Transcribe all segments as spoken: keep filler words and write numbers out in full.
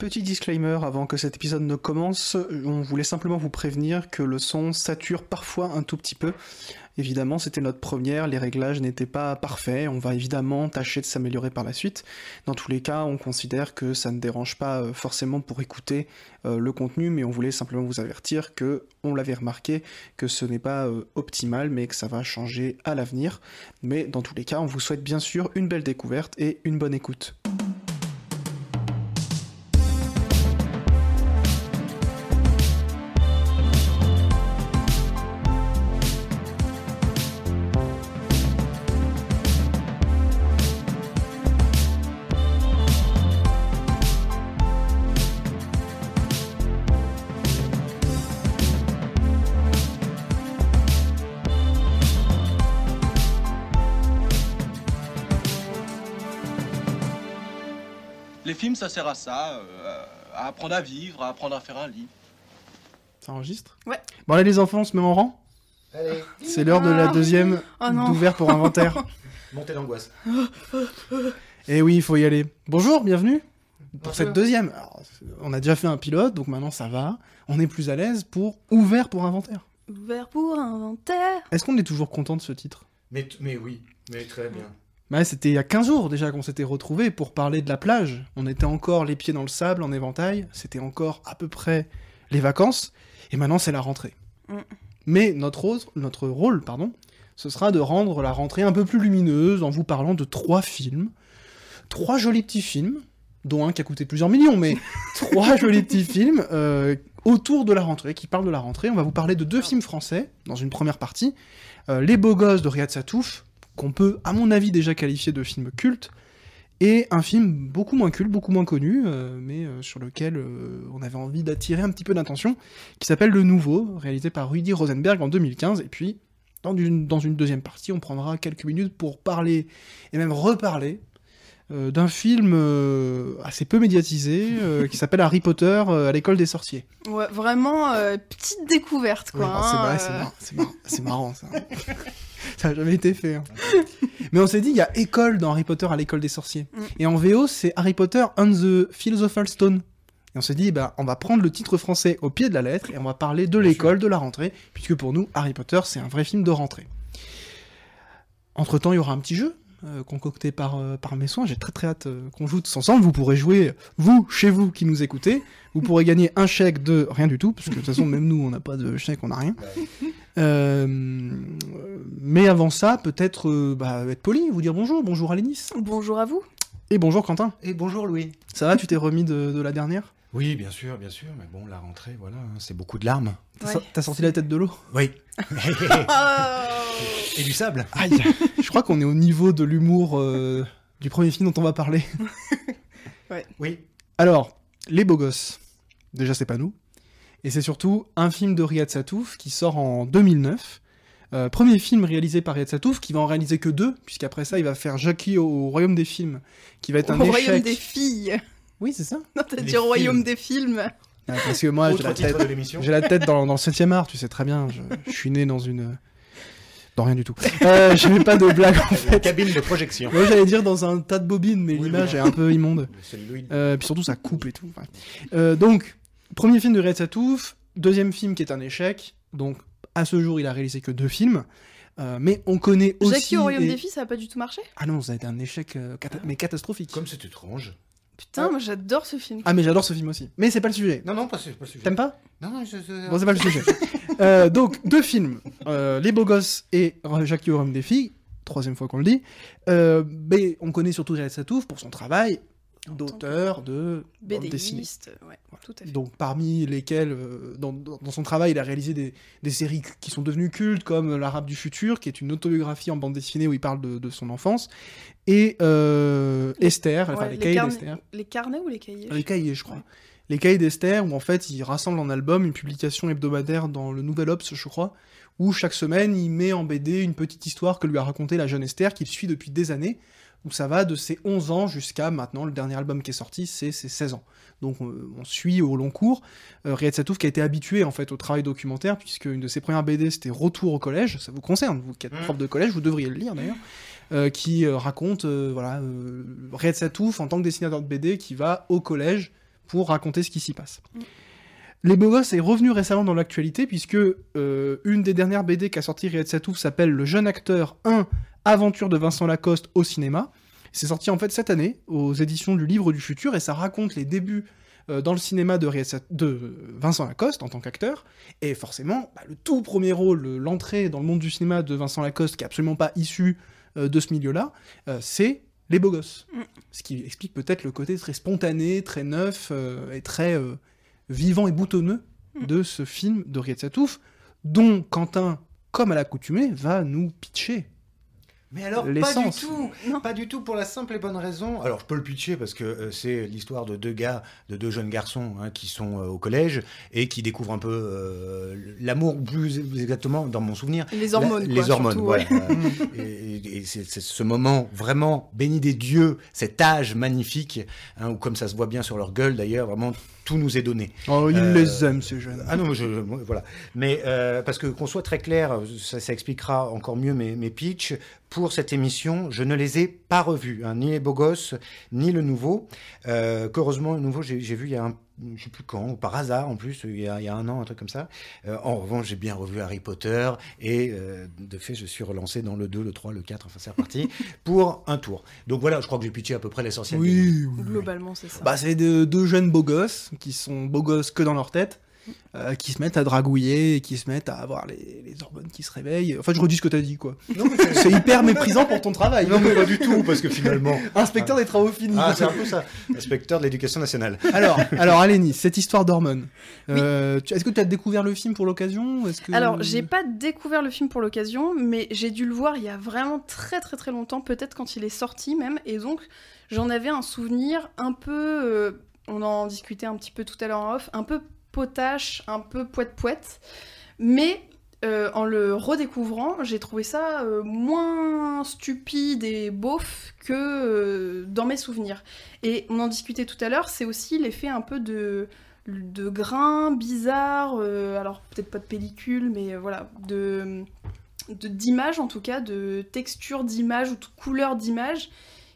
Petit disclaimer avant que cet épisode ne commence, on voulait simplement vous prévenir que le son sature parfois un tout petit peu. Évidemment, c'était notre première, les réglages n'étaient pas parfaits, on va évidemment tâcher de s'améliorer par la suite. Dans tous les cas, on considère que ça ne dérange pas forcément pour écouter euh, le contenu, mais on voulait simplement vous avertir que on l'avait remarqué, que ce n'est pas euh, optimal, mais que ça va changer à l'avenir. Mais dans tous les cas, on vous souhaite bien sûr une belle découverte et une bonne écoute. Ça sert à ça, euh, à apprendre à vivre, à apprendre à faire un lit. Ça enregistre ? Ouais. Bon allez les enfants, on se met en rang. Allez. C'est l'heure de la deuxième oh, d'ouvert pour inventaire. Montée d'angoisse. Eh oui, il faut y aller. Bonjour, bienvenue pour Bonjour. Cette deuxième. Alors, on a déjà fait un pilote, donc maintenant ça va. On est plus à l'aise pour ouvert pour inventaire. Ouvert pour inventaire. Est-ce qu'on est toujours content de ce titre ? Mais, t- mais oui, mais très bien. Bah, c'était il y a quinze jours déjà qu'on s'était retrouvés pour parler de la plage. On était encore les pieds dans le sable, en éventail. C'était encore à peu près les vacances. Et maintenant, c'est la rentrée. Mmh. Mais notre, autre, notre rôle, pardon, ce sera de rendre la rentrée un peu plus lumineuse en vous parlant de trois films. Trois jolis petits films, dont un qui a coûté plusieurs millions, mais trois jolis petits films euh, autour de la rentrée, qui parlent de la rentrée. On va vous parler de deux films français, dans une première partie. Euh, Les Beaux Gosses de Riad Sattouf, qu'on peut, à mon avis, déjà qualifier de film culte, et un film beaucoup moins culte, beaucoup moins connu, euh, mais euh, sur lequel euh, on avait envie d'attirer un petit peu d'attention, qui s'appelle Le Nouveau, réalisé par Rudi Rosenberg en deux mille quinze, et puis, dans une, dans une deuxième partie, on prendra quelques minutes pour parler, et même reparler, euh, d'un film euh, assez peu médiatisé, euh, qui s'appelle Harry Potter euh, à l'école des sorciers. Ouais, vraiment, euh, petite découverte, quoi. Ouais, hein, c'est, marrant, euh... c'est, marrant, c'est, marrant, c'est marrant, ça. Ça n'a jamais été fait. Hein. Mais on s'est dit, il y a école dans Harry Potter à l'école des sorciers. Mm. Et en V O, c'est Harry Potter and the Philosopher's Stone. Et on s'est dit, bah, on va prendre le titre français au pied de la lettre et on va parler de l'école, de la rentrée, puisque pour nous, Harry Potter, c'est un vrai film de rentrée. Entre-temps, il y aura un petit jeu euh, concocté par, euh, par mes soins. J'ai très très hâte euh, qu'on joue tous ensemble. Vous pourrez jouer, vous, chez vous, qui nous écoutez. Vous pourrez gagner un chèque de rien du tout, parce que de toute façon, même nous, on n'a pas de chèque, on n'a rien. Euh, mais avant ça, peut-être euh, bah, être poli, vous dire bonjour, bonjour Alénis. Bonjour à vous. Et bonjour Quentin. Et bonjour Louis. Ça va, tu t'es remis de, de la dernière ? Oui, bien sûr, bien sûr, mais bon, la rentrée, voilà, hein, c'est beaucoup de larmes. T'as, ouais. so- t'as sorti la tête de l'eau ? Oui. Et du sable. Aïe. Je crois qu'on est au niveau de l'humour euh, du premier film dont on va parler. Ouais. Oui. Alors, Les Beaux Gosses, déjà c'est pas nous. Et c'est surtout un film de Riad Sattouf qui sort en deux mille neuf. Euh, premier film réalisé par Riad Sattouf, qui va en réaliser que deux, puisqu'après ça, il va faire Jackie au, au royaume des films, qui va être au un échec. Au royaume des filles. Oui, c'est ça. Non, t'as dit au royaume des films. Ah, parce que moi, j'ai la, tête, de j'ai la tête dans, dans le septième art, tu sais très bien. Je, je suis né dans une... Dans rien du tout. Euh, je n'ai pas de blague, en fait. Une cabine de projection. Moi, j'allais dire dans un tas de bobines, mais oui, l'image oui. est un peu immonde. Euh, puis surtout, ça coupe et tout. Enfin. Euh, donc... Premier film de Riad Sattouf, deuxième film qui est un échec, donc à ce jour il a réalisé que deux films, euh, mais on connaît aussi... Jackie au royaume des... des filles, ça n'a pas du tout marché ? Ah non, ça a été un échec, euh, cata... mais catastrophique. Comme c'est étrange. Putain, ah. moi j'adore ce film. Ah mais j'adore ce film aussi, mais c'est pas le sujet. Non, non, pas, c'est pas le sujet. T'aimes pas ? Non, non, je... Bon, c'est pas le sujet. euh, donc, deux films, euh, Les Beaux Gosses et Jackie au royaume des filles, troisième fois qu'on le dit, euh, mais on connaît surtout Riad Sattouf pour son travail... d'auteur, de BDiste, ouais, voilà. Tout à fait. Donc parmi lesquels, euh, dans, dans son travail, il a réalisé des, des séries qui sont devenues cultes, comme L'Arabe du futur, qui est une autobiographie en bande dessinée où il parle de, de son enfance, et euh, les, Esther, ouais, enfin, les, les Cahiers carne- d'Esther. Les carnets ou les cahiers Les cahiers, je crois. Ouais. Les Cahiers d'Esther, où en fait, il rassemble en album une publication hebdomadaire dans le Nouvel Obs, je crois, où chaque semaine, il met en B D une petite histoire que lui a racontée la jeune Esther, qu'il suit depuis des années, où ça va de ses onze ans jusqu'à maintenant, le dernier album qui est sorti, c'est ses seize ans. Donc on, on suit au long cours. Euh, Riad Sattouf qui a été habitué en fait au travail documentaire, puisque une de ses premières B D c'était Retour au collège, ça vous concerne, vous qui êtes mmh. prof de collège, vous devriez le lire d'ailleurs, euh, qui euh, raconte euh, voilà, euh, Riad Sattouf en tant que dessinateur de B D qui va au collège pour raconter ce qui s'y passe. Mmh. Les Beaux Gosses est revenu récemment dans l'actualité, puisque euh, une des dernières B D qu'a sorti Riad Sattouf s'appelle Le jeune acteur un, aventure de Vincent Lacoste au cinéma. C'est sorti en fait cette année, aux éditions du Livre du Futur, et ça raconte les débuts euh, dans le cinéma de, Riad, de Vincent Lacoste en tant qu'acteur, et forcément, bah, le tout premier rôle, l'entrée dans le monde du cinéma de Vincent Lacoste, qui est absolument pas issu euh, de ce milieu-là, euh, c'est Les Beaux Gosses. Mmh. Ce qui explique peut-être le côté très spontané, très neuf, euh, et très euh, vivant et boutonneux mmh. de ce film de Riad Sattouf, dont Quentin, comme à l'accoutumée, va nous pitcher. Mais alors, l'essence. Pas du tout, non. Pas du tout, pour la simple et bonne raison. Alors, je peux le pitcher parce que euh, c'est l'histoire de deux gars, de deux jeunes garçons hein, qui sont euh, au collège et qui découvrent un peu euh, l'amour, plus exactement, dans mon souvenir. Les hormones, la, quoi, les hormones, surtout, voilà. Ouais. et et, et c'est, c'est ce moment vraiment béni des dieux, cet âge magnifique, hein, où comme ça se voit bien sur leur gueule d'ailleurs, vraiment... tout nous est donné. Oh, ils euh, les aiment, ces jeunes. Ah non, je, je, voilà. Mais euh, parce que, qu'on soit très clair, ça, ça expliquera encore mieux mes, mes pitchs. Pour cette émission, je ne les ai pas revus, hein, ni Les Beaux Gosses, ni Le Nouveau. Euh, qu'heureusement, Le Nouveau, j'ai, j'ai vu il y a un, je sais plus quand, par hasard en plus, il y a, il y a un an, un truc comme ça. Euh, en revanche, j'ai bien revu Harry Potter et euh, de fait, je suis relancé dans le deux, le trois, le quatre, enfin c'est reparti, pour un tour. Donc voilà, je crois que j'ai pitché à peu près l'essentiel. Oui, oui, globalement, c'est ça. Bah, c'est deux de jeunes beaux gosses qui sont beaux gosses que dans leur tête, euh, qui se mettent à dragouiller et qui se mettent à avoir les, les hormones qui se réveillent. Enfin, je redis ce que t'as dit, quoi. Non, c'est... c'est hyper méprisant pour ton travail. Non, mais pas du tout, parce que finalement... Inspecteur ah. des travaux finis. Ah, c'est un peu ça. Inspecteur de l'éducation nationale. Alors, alors Alénie, cette histoire d'hormones, oui. euh, est-ce que t'as découvert le film pour l'occasion? Est-ce que... Alors, j'ai pas découvert le film pour l'occasion, mais j'ai dû le voir il y a vraiment très très très longtemps, peut-être quand il est sorti même, et donc j'en avais un souvenir un peu... Euh... on en discutait un petit peu tout à l'heure en off, un peu potache, un peu poète-poète, mais euh, en le redécouvrant, j'ai trouvé ça euh, moins stupide et beauf que euh, dans mes souvenirs. Et on en discutait tout à l'heure, c'est aussi l'effet un peu de, de grain bizarre, euh, alors peut-être pas de pellicule, mais euh, voilà, de, de, d'image en tout cas, de texture d'image ou de couleur d'image,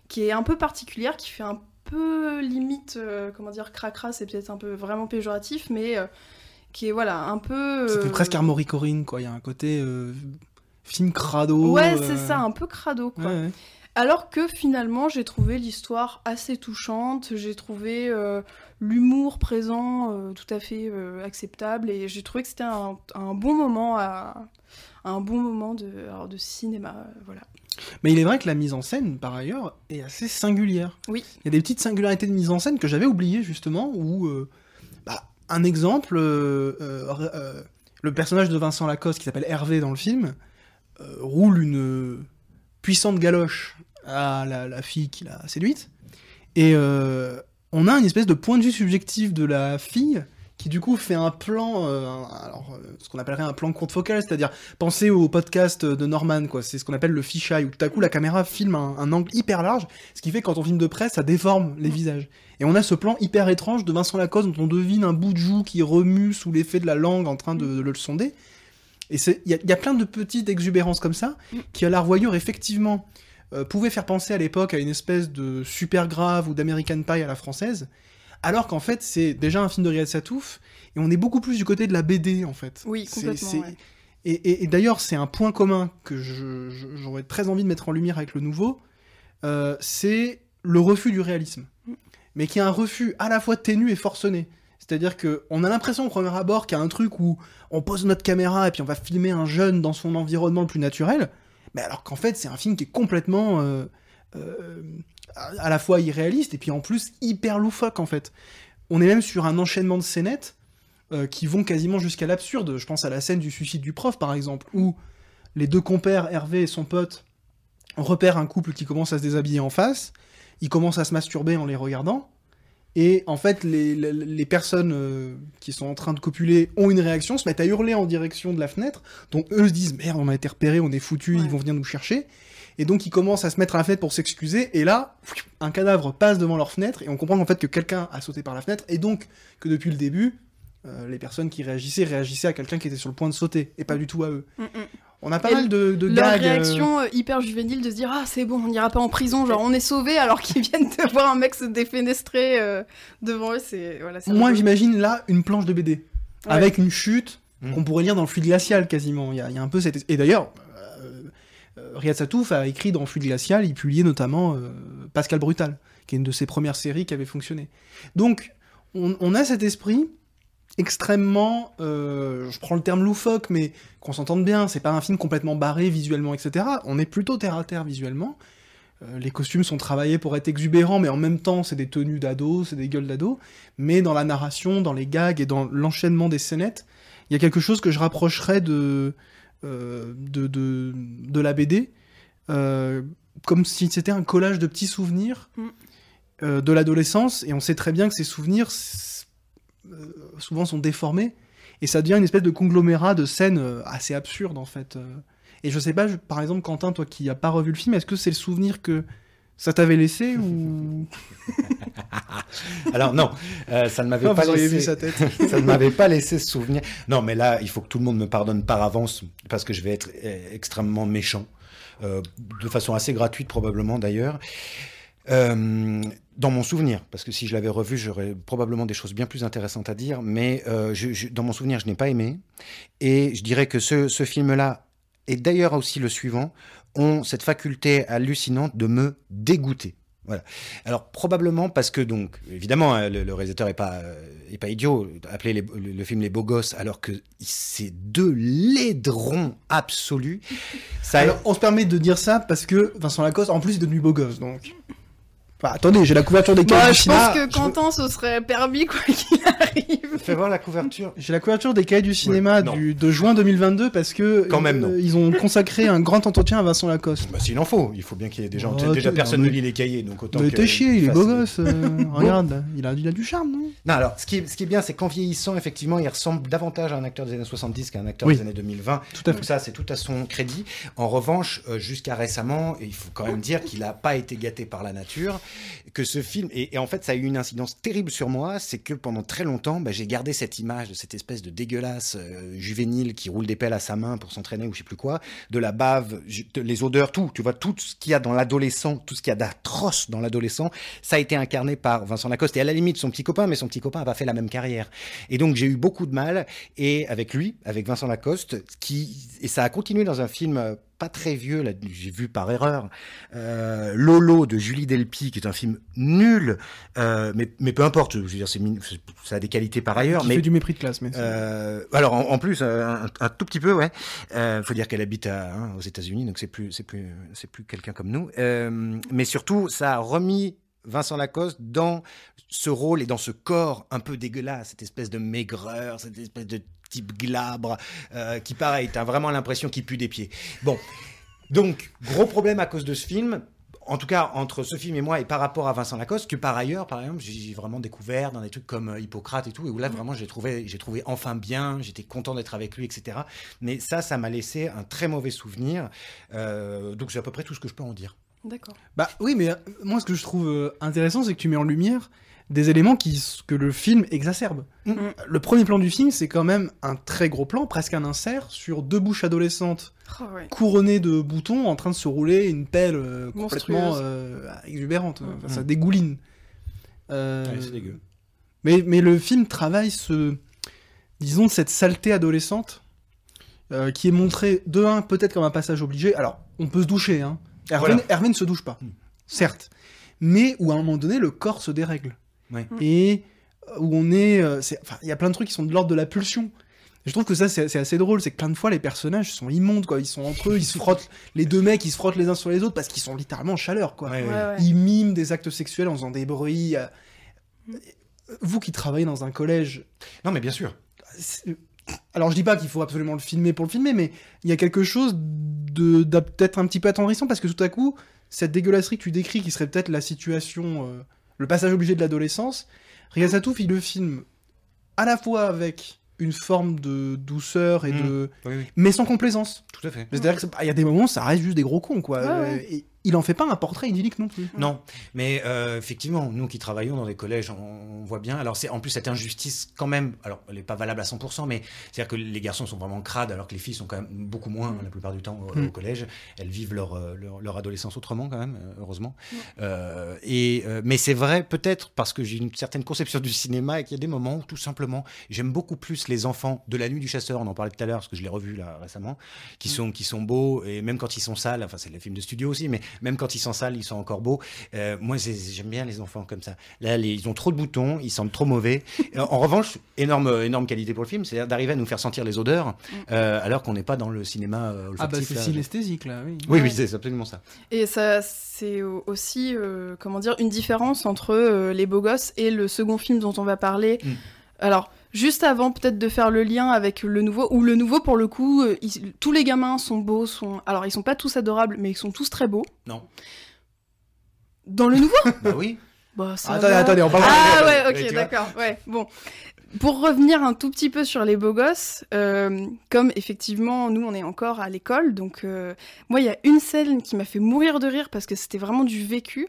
qui est un peu particulière, qui fait un peu peu limite, euh, comment dire, cracra, c'est peut-être un peu vraiment péjoratif, mais euh, qui est, voilà, un peu... Euh... C'était presque armoricorine, quoi, il y a un côté euh, film crado. Ouais, euh... c'est ça, un peu crado, quoi. Ouais, ouais. Alors que, finalement, j'ai trouvé l'histoire assez touchante, j'ai trouvé euh, l'humour présent euh, tout à fait euh, acceptable, et j'ai trouvé que c'était un, un bon moment à... un bon moment de, alors de cinéma, euh, voilà. Mais il est vrai que la mise en scène, par ailleurs, est assez singulière. Oui. Il y a des petites singularités de mise en scène que j'avais oubliées, justement, où, euh, bah, un exemple, euh, euh, euh, le personnage de Vincent Lacoste, qui s'appelle Hervé dans le film, euh, roule une puissante galoche à la, la fille qui l'a séduite, et euh, on a une espèce de point de vue subjectif de la fille, qui du coup fait un plan, euh, alors euh, ce qu'on appellerait un plan courte focale, c'est-à-dire pensez au podcast de Norman, quoi, c'est ce qu'on appelle le fisheye, où tout à coup la caméra filme un, un angle hyper large, ce qui fait que quand on filme de près, ça déforme les visages. Et on a ce plan hyper étrange de Vincent Lacoste, dont on devine un bout de joue qui remue sous l'effet de la langue en train de, de le sonder. Et il y, y a plein de petites exubérances comme ça, qui à la revoyure, effectivement, euh, pouvaient faire penser à l'époque à une espèce de Super Grave ou d'American Pie à la française, alors qu'en fait, c'est déjà un film de Riad Sattouf, et on est beaucoup plus du côté de la B D, en fait. Oui, complètement, c'est, c'est... Ouais. Et, et, et d'ailleurs, c'est un point commun que je, je, j'aurais très envie de mettre en lumière avec Le Nouveau, euh, c'est le refus du réalisme. Mais qui est un refus à la fois ténu et forcené. C'est-à-dire qu'on a l'impression, au premier abord, qu'il y a un truc où on pose notre caméra et puis on va filmer un jeune dans son environnement le plus naturel, mais alors qu'en fait, c'est un film qui est complètement... Euh, euh, à la fois irréaliste et puis en plus hyper loufoque, en fait. On est même sur un enchaînement de scénettes euh, qui vont quasiment jusqu'à l'absurde. Je pense à la scène du suicide du prof, par exemple, où les deux compères, Hervé et son pote, repèrent un couple qui commence à se déshabiller en face, ils commencent à se masturber en les regardant, et en fait les, les, les personnes euh, qui sont en train de copuler ont une réaction, se mettent à hurler en direction de la fenêtre, donc eux se disent « Merde, on a été repérés, on est foutus, ouais. Ils vont venir nous chercher », et donc ils commencent à se mettre à la fenêtre pour s'excuser, et là, un cadavre passe devant leur fenêtre, et on comprend en fait que quelqu'un a sauté par la fenêtre, et donc que depuis le début, euh, les personnes qui réagissaient, réagissaient à quelqu'un qui était sur le point de sauter, et pas du tout à eux. Mm-mm. On a pas et mal de, de leur gags. Leur réaction euh... hyper juvénile de se dire « Ah, c'est bon, on n'ira pas en prison, genre on est sauvés », alors qu'ils viennent de voir un mec se défenestrer euh, devant eux. C'est, voilà, c'est moi, j'imagine là une planche de B D, ouais, avec une chute mmh. qu'on pourrait lire dans le Fluide Glacial quasiment. Il y a, il y a un peu cette... Et d'ailleurs, euh, euh, Riad Sattouf a écrit dans Fluide Glacial, il publiait notamment euh, Pascal Brutal, qui est une de ses premières séries qui avait fonctionné. Donc, on, on a cet esprit... extrêmement, euh, je prends le terme loufoque, mais qu'on s'entende bien, c'est pas un film complètement barré visuellement, et cetera. On est plutôt terre à terre visuellement. Euh, les costumes sont travaillés pour être exubérants, mais en même temps, c'est des tenues d'ados, c'est des gueules d'ados. Mais dans la narration, dans les gags et dans l'enchaînement des scénettes, il y a quelque chose que je rapprocherais de, euh, de, de, de la B D, euh, comme si c'était un collage de petits souvenirs euh, de l'adolescence, et on sait très bien que ces souvenirs... souvent sont déformés, et ça devient une espèce de conglomérat de scènes assez absurdes, en fait. Et je sais pas, je, par exemple, Quentin, toi qui n'as pas revu le film, est-ce que c'est le souvenir que ça t'avait laissé, ou... Alors non, euh, ça ne m'avait non, pas laissé... Vu sa tête. Ça ne m'avait pas laissé ce souvenir. Non, mais là, il faut que tout le monde me pardonne par avance, parce que je vais être extrêmement méchant, euh, de façon assez gratuite probablement, d'ailleurs. Euh, dans mon souvenir, parce que si je l'avais revu, j'aurais probablement des choses bien plus intéressantes à dire, mais euh, je, je, dans mon souvenir, je n'ai pas aimé, et je dirais que ce, ce film-là, et d'ailleurs aussi le suivant, ont cette faculté hallucinante de me dégoûter. Voilà. Alors probablement parce que donc évidemment hein, le, le réalisateur est pas euh, est pas idiot, appeler les, le, le film Les Beaux Gosses alors que c'est deux laidrons absolus. Ça alors est... on se permet de dire ça parce que Vincent Lacoste en plus est devenu beau gosse donc. Bah, attendez, j'ai la couverture des Cahiers bah, du cinéma. Je pense que Quentin se veux... serait permis quoi qu'il arrive. Fais voir la couverture. J'ai la couverture des Cahiers du cinéma ouais, du, de juin deux mille vingt-deux parce que quand même, euh, ils ont consacré un grand entretien à Vincent Lacoste. Bah, s'il en faut, il faut bien qu'il y ait des gens. Oh, déjà personne ne lit les Cahiers donc autant. T'es chier, il est beau gosse. Euh, regarde, il a, il a du charme non ? Non alors, ce qui est, ce qui est bien, c'est qu'en vieillissant effectivement, il ressemble davantage à un acteur des années soixante-dix qu'à un acteur oui. des années deux mille vingt. Tout à donc fait. Ça, c'est tout à son crédit. En revanche, euh, jusqu'à récemment, il faut quand même dire qu'il n'a pas été gâté par la nature. Que ce film, et, et en fait ça a eu une incidence terrible sur moi, c'est que pendant très longtemps bah, j'ai gardé cette image de cette espèce de dégueulasse euh, juvénile qui roule des pelles à sa main pour s'entraîner ou je sais plus quoi, de la bave, de, les odeurs, tout, tu vois, tout ce qu'il y a dans l'adolescent, tout ce qu'il y a d'atroce dans l'adolescent, ça a été incarné par Vincent Lacoste et à la limite son petit copain, mais son petit copain n'a pas fait la même carrière, et donc j'ai eu beaucoup de mal et avec lui, avec Vincent Lacoste qui, et ça a continué dans un film euh, pas très vieux, là, j'ai vu par erreur, euh, Lolo de Julie Delpy, qui est un film nul, euh, mais, mais peu importe, je veux dire, c'est, ça a des qualités par ailleurs. Qui mais fait du mépris de classe, mais euh, alors en, en plus, un, un tout petit peu, ouais. Euh, faut dire qu'elle habite à, hein, aux États-Unis, donc c'est plus, c'est plus, c'est plus quelqu'un comme nous. Euh, mais surtout, ça a remis Vincent Lacoste dans ce rôle et dans ce corps un peu dégueulasse, cette espèce de maigreur, cette espèce de type glabre, euh, qui pareil, t'as vraiment l'impression qu'il pue des pieds. Bon, donc, gros problème à cause de ce film, en tout cas, entre ce film et moi, et par rapport à Vincent Lacoste, que par ailleurs, par exemple, j'ai vraiment découvert dans des trucs comme Hippocrate et tout, et où là, vraiment, j'ai trouvé, j'ai trouvé enfin bien, j'étais content d'être avec lui, et cetera. Mais ça, ça m'a laissé un très mauvais souvenir, euh, donc c'est à peu près tout ce que je peux en dire. D'accord. Bah oui, mais moi, ce que je trouve intéressant, c'est que tu mets en lumière des éléments qui, que le film exacerbe. Mmh. Le premier plan du film, c'est quand même un très gros plan, presque un insert, sur deux bouches adolescentes oh, ouais. couronnées de boutons en train de se rouler une pelle euh, complètement euh, exubérante. Enfin, mmh. Ça dégouline. Euh, ouais, c'est dégueu. Mais, mais le film travaille ce, disons, cette saleté adolescente euh, qui est montrée, de un, peut-être comme un passage obligé. Alors, on peut se doucher. Hein. Hervé, voilà. Hervé ne se douche pas, mmh. certes. Mais où, à un moment donné, le corps se dérègle. Ouais. Et où on est, c'est, enfin, il y a plein de trucs qui sont de l'ordre de la pulsion. Et je trouve que ça, c'est, c'est assez drôle, c'est que plein de fois les personnages sont immondes, quoi. Ils sont entre eux, ils se frottent, les deux mecs, ils se frottent les uns sur les autres parce qu'ils sont littéralement en chaleur, quoi. Ouais, ouais, ouais. Ils miment des actes sexuels en faisant des bruits. Vous qui travaillez dans un collège, non mais bien sûr. C'est... Alors je dis pas qu'il faut absolument le filmer pour le filmer, mais il y a quelque chose de, de peut-être un petit peu attendrissant parce que tout à coup, cette dégueulasserie que tu décris, qui serait peut-être la situation. Euh... Le passage obligé de l'adolescence, Riad Sattouf, il le filme à la fois avec une forme de douceur et de... Mmh, oui, oui. Mais sans complaisance. Tout à fait. C'est-à-dire qu'il y a des moments, ça reste juste des gros cons, quoi. Ah, ouais. et, il en fait pas un portrait idyllique non plus. Non, mais euh, effectivement, nous qui travaillons dans des collèges, on, on voit bien. Alors c'est en plus cette injustice quand même. Alors elle est pas valable à cent pour cent, mais c'est-à-dire que les garçons sont vraiment crades, alors que les filles sont quand même beaucoup moins la plupart du temps au, mmh. au collège. Elles vivent leur, leur leur adolescence autrement quand même, heureusement. Mmh. Euh, et euh, mais c'est vrai peut-être parce que j'ai une certaine conception du cinéma et qu'il y a des moments où tout simplement j'aime beaucoup plus les enfants de La Nuit du chasseur. On en parlait tout à l'heure parce que je l'ai revu là récemment, qui sont mmh. qui sont beaux et même quand ils sont sales. Enfin c'est les films de studio aussi, mais même quand ils sont sales, ils sont encore beaux. Euh, moi, c'est, j'aime bien les enfants comme ça. Là, les, ils ont trop de boutons, ils sentent trop mauvais. En, en revanche, énorme, énorme qualité pour le film, c'est d'arriver à nous faire sentir les odeurs, euh, alors qu'on n'est pas dans le cinéma olfactif. Ah bah c'est là, synesthésique, là, oui. Oui, ouais. oui, c'est, c'est absolument ça. Et ça, c'est aussi, euh, comment dire, une différence entre euh, Les Beaux Gosses et le second film dont on va parler. Mm. Alors... Juste avant peut-être de faire le lien avec Le Nouveau, où Le Nouveau pour le coup, ils, tous les gamins sont beaux, sont alors ils sont pas tous adorables, mais ils sont tous très beaux. Non. Dans Le Nouveau ? Bah oui. Bah, ça attendez, va. attendez, on parle. Ah ouais, ok, ouais, d'accord, ouais, bon. Pour revenir un tout petit peu sur Les Beaux Gosses, euh, comme effectivement nous on est encore à l'école, donc euh, moi il y a une scène qui m'a fait mourir de rire parce que c'était vraiment du vécu.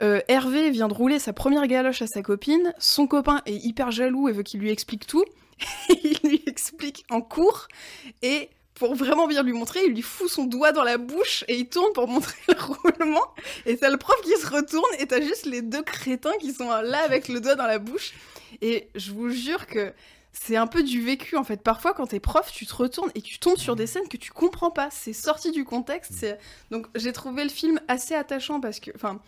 Euh, Hervé vient de rouler sa première galoche à sa copine, son copain est hyper jaloux et veut qu'il lui explique tout, il lui explique en cours, et pour vraiment bien lui montrer, il lui fout son doigt dans la bouche et il tourne pour montrer le roulement, et t'as le prof qui se retourne et t'as juste les deux crétins qui sont là avec le doigt dans la bouche, et je vous jure que c'est un peu du vécu en fait. Parfois, quand t'es prof, tu te retournes et tu tombes sur des scènes que tu comprends pas, c'est sorti du contexte, c'est... donc j'ai trouvé le film assez attachant parce que... Enfin,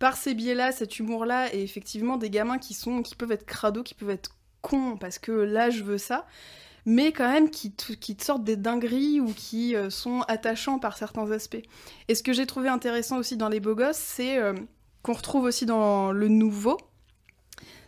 par ces biais-là, cet humour-là, et effectivement des gamins qui sont, qui peuvent être crados, qui peuvent être cons, parce que là je veux ça, mais quand même qui te, qui te sortent des dingueries ou qui euh, sont attachants par certains aspects. Et ce que j'ai trouvé intéressant aussi dans Les Beaux Gosses, c'est euh, qu'on retrouve aussi dans Le Nouveau,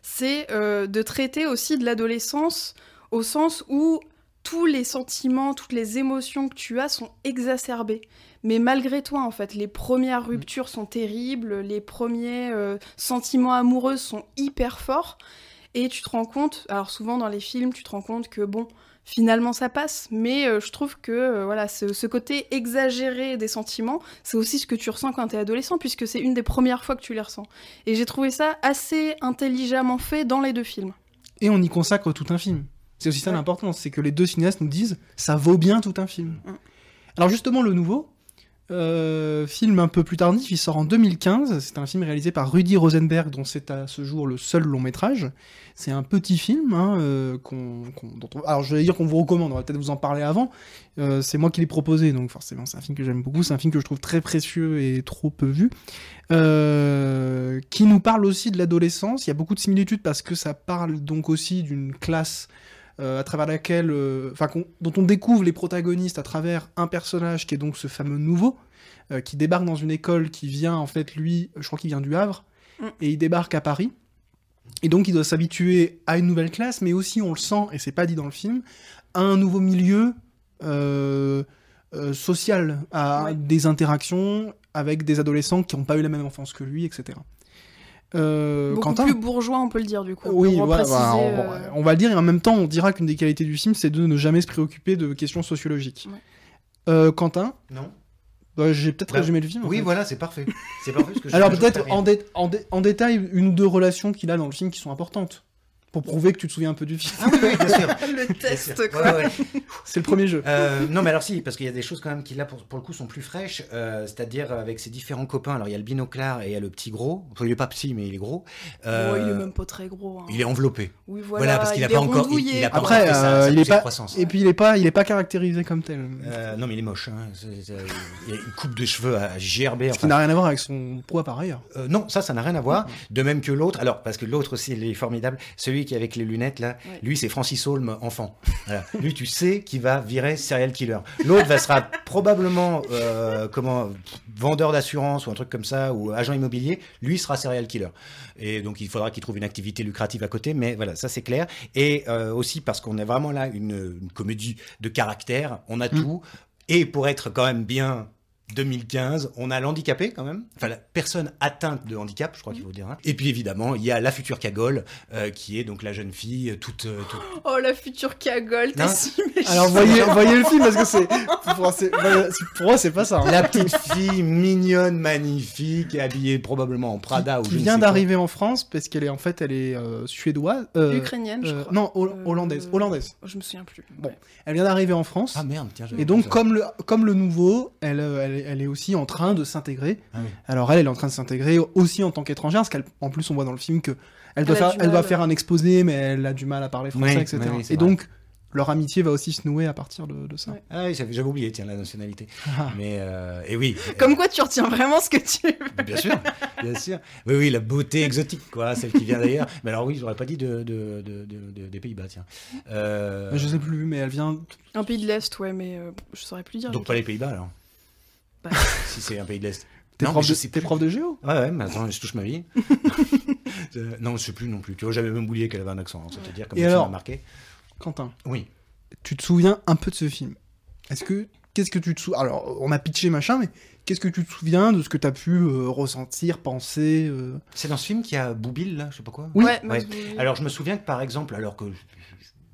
c'est euh, de traiter aussi de l'adolescence au sens où tous les sentiments, toutes les émotions que tu as sont exacerbées. Mais malgré toi, en fait, les premières ruptures sont terribles, les premiers euh, sentiments amoureux sont hyper forts, et tu te rends compte, alors souvent dans les films, tu te rends compte que bon, finalement ça passe, mais euh, je trouve que euh, voilà, ce, ce côté exagéré des sentiments, c'est aussi ce que tu ressens quand t'es adolescent, puisque c'est une des premières fois que tu les ressens. Et j'ai trouvé ça assez intelligemment fait dans les deux films. Et on y consacre tout un film. C'est aussi ça ouais. l'importance, c'est que les deux cinéastes nous disent, ça vaut bien tout un film. Ouais. Alors justement, Le Nouveau... Euh, film un peu plus tardif, il sort en deux mille quinze, c'est un film réalisé par Rudi Rosenberg dont c'est à ce jour le seul long métrage. C'est un petit film hein, euh, qu'on, qu'on, dont on, alors je vais dire qu'on vous recommande, on va peut-être vous en parler avant, euh, c'est moi qui l'ai proposé donc forcément c'est un film que j'aime beaucoup, c'est un film que je trouve très précieux et trop peu vu, euh, qui nous parle aussi de l'adolescence. Il y a beaucoup de similitudes parce que ça parle donc aussi d'une classe à travers laquelle, euh, enfin, qu'on, dont on découvre les protagonistes à travers un personnage qui est donc ce fameux nouveau, euh, qui débarque dans une école qui vient, en fait, lui, je crois qu'il vient du Havre, mm. et il débarque à Paris, et donc il doit s'habituer à une nouvelle classe, mais aussi, on le sent, et c'est pas dit dans le film, à un nouveau milieu euh, euh, social, à ouais. des interactions avec des adolescents qui n'ont pas eu la même enfance que lui, et cetera. Euh, Beaucoup Quentin. Plus bourgeois, on peut le dire du coup. Oui, on, voilà, voilà, on, euh... on va le dire et en même temps, on dira qu'une des qualités du film, c'est de ne jamais se préoccuper de questions sociologiques. Ouais. Euh, Quentin ? Non. Bah, j'ai peut-être bah, résumé le film. Oui, en fait. Voilà, c'est parfait. C'est parfait parce que alors peut-être en, dé- en, dé- en détail une ou deux relations qu'il a dans le film qui sont importantes. Pour prouver que tu te souviens un peu du film. Ah oui, oui bien sûr. Le test, sûr. Quoi. Ouais, ouais. C'est le premier jeu. Euh, non, mais alors si, parce qu'il y a des choses quand même qui, là, pour, pour le coup, sont plus fraîches, euh, c'est-à-dire avec ses différents copains. Alors, il y a le binoclard et il y a le petit gros. Enfin, il est pas petit, mais il est gros. Euh, ouais, il est même pas très gros. Hein. Il est enveloppé. Oui, voilà. Voilà, parce qu'il a pas encore... Il, il a pas après, encore euh, ça, il est pas... croissance. Et puis, il est pas, il est pas caractérisé comme tel. Euh, non, mais il est moche. Hein. C'est, c'est, euh, il a une coupe de cheveux à gerber. Enfin. Ce qui n'a rien à voir avec son poids, par ailleurs. Euh, non, ça, ça n'a rien à voir. Ouais. De même que l'autre. Alors, parce que l'autre aussi, il est formidable. Celui qui est avec les lunettes, là, ouais. lui, c'est Francis Holm, enfant. Voilà. Lui, tu sais qu'il va virer serial killer. L'autre va sera probablement euh, comment, vendeur d'assurance ou un truc comme ça, ou agent immobilier. Lui sera serial killer. Et donc, il faudra qu'il trouve une activité lucrative à côté, mais voilà, ça, c'est clair. Et euh, aussi, parce qu'on a vraiment là une, une comédie de caractère, on a mmh. tout. Et pour être quand même bien... deux mille quinze, on a l'handicapé quand même, enfin la personne atteinte de handicap, je crois qu'il faut dire. Et puis évidemment, il y a la future cagole, euh, qui est donc la jeune fille toute... Euh, toute... Oh, la future cagole, t'es hein si méchant. Alors voyez, voyez le film, parce que c'est... Pour, c'est... pour moi, c'est pas ça. Hein. La petite fille mignonne, magnifique, habillée probablement en Prada. Qui, ou qui je vient ne sais d'arriver quoi. En France, parce qu'elle est en fait, elle est euh, suédoise. Euh, Ukrainienne, je crois. Euh, non, ho- hollandaise. Euh... hollandaise. Je me souviens plus. Bon, elle vient d'arriver en France. Ah merde, tiens. Et donc, comme le, comme le nouveau, elle... elle elle est aussi en train de s'intégrer. Ah oui. Alors elle, elle est en train de s'intégrer aussi en tant qu'étrangère, parce qu'en plus on voit dans le film que elle doit, elle faire, elle doit à... faire un exposé, mais elle a du mal à parler français, oui, et cetera. Oui, oui, et vrai. Donc leur amitié va aussi se nouer à partir de, de ça. Ouais. Ah oui, j'avais oublié, tiens, la nationalité. Ah. Mais euh, et oui. Comme quoi, tu retiens vraiment ce que tu veux. Bien sûr, bien sûr. Oui, oui, la beauté exotique, quoi, celle qui vient d'ailleurs. Mais alors oui, j'aurais pas dit de, de, de, de, des Pays-Bas, tiens. Euh... Je sais plus, mais elle vient. Un pays de l'Est, ouais, mais euh, je saurais plus dire. Donc pas les Pays-Bas, alors. Bah. Si c'est un pays de l'Est. T'es, non, prof, de, t'es prof de géo ? Ouais, ouais, mais attends, je touche ma vie. euh, non, je sais plus non plus. Tu vois, j'avais même oublié qu'elle avait un accent. Hein, c'est-à-dire, comme tu m'as marqué. Quentin. Oui. Tu te souviens un peu de ce film ? Est-ce que. Qu'est-ce que tu te souviens ? Alors, on a pitché machin, mais qu'est-ce que tu te souviens de ce que t'as pu euh, ressentir, penser euh... C'est dans ce film qu'il y a Boubil, là, je sais pas quoi. Oui, ouais, ouais. Alors, je me souviens que par exemple, alors que.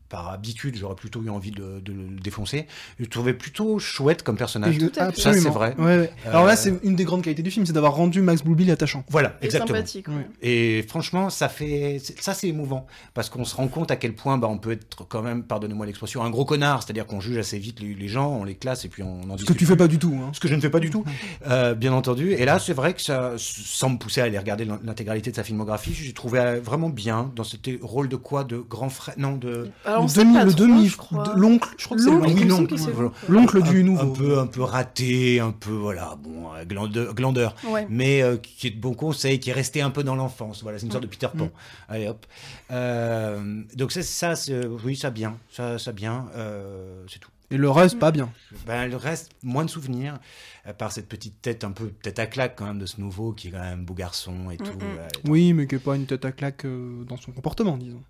Par habitude, j'aurais plutôt eu envie de, de le défoncer. Je le trouvais plutôt chouette comme personnage. Tout à fait. Ça, c'est vrai. Ouais, ouais. Alors euh... là, c'est une des grandes qualités du film, c'est d'avoir rendu Max Boublil attachant. Voilà, et exactement. Sympathique. Ouais. Et franchement, ça fait, ça c'est émouvant, parce qu'on se rend compte à quel point, bah, on peut être quand même, pardonnez-moi l'expression, un gros connard, c'est-à-dire qu'on juge assez vite les, les gens, on les classe et puis on en discute. Ce que tu fais pas du tout. Hein. Ce que je ne fais pas du tout, euh, bien entendu. Et là, c'est vrai que ça, sans me pousser à aller regarder l'intégralité de sa filmographie, j'ai trouvé vraiment bien dans ce rôle de quoi, de grand frère, non de. Alors, Le demi, le trop, demi, je crois. De, l'oncle, je crois que c'est l'oncle. Oui, l'oncle, l'oncle, l'oncle, l'oncle du un, nouveau. Un peu, un peu raté, un peu, voilà, bon, glandeur, glandeur ouais. Mais euh, qui est de bon conseil, qui est resté un peu dans l'enfance. Voilà, c'est une sorte mmh. de Peter Pan. Mmh. Allez, hop. Euh, donc, c'est, ça, c'est, oui, ça bien, ça, ça bien, euh, c'est tout. Et le reste, mmh. pas bien. Ben, le reste, moins de souvenirs, à part cette petite tête un peu tête à claque quand même de ce nouveau, qui est quand même beau garçon et mmh. tout. Mmh. Euh, et oui, mais qui n'est pas une tête à claque euh, dans son comportement, disons.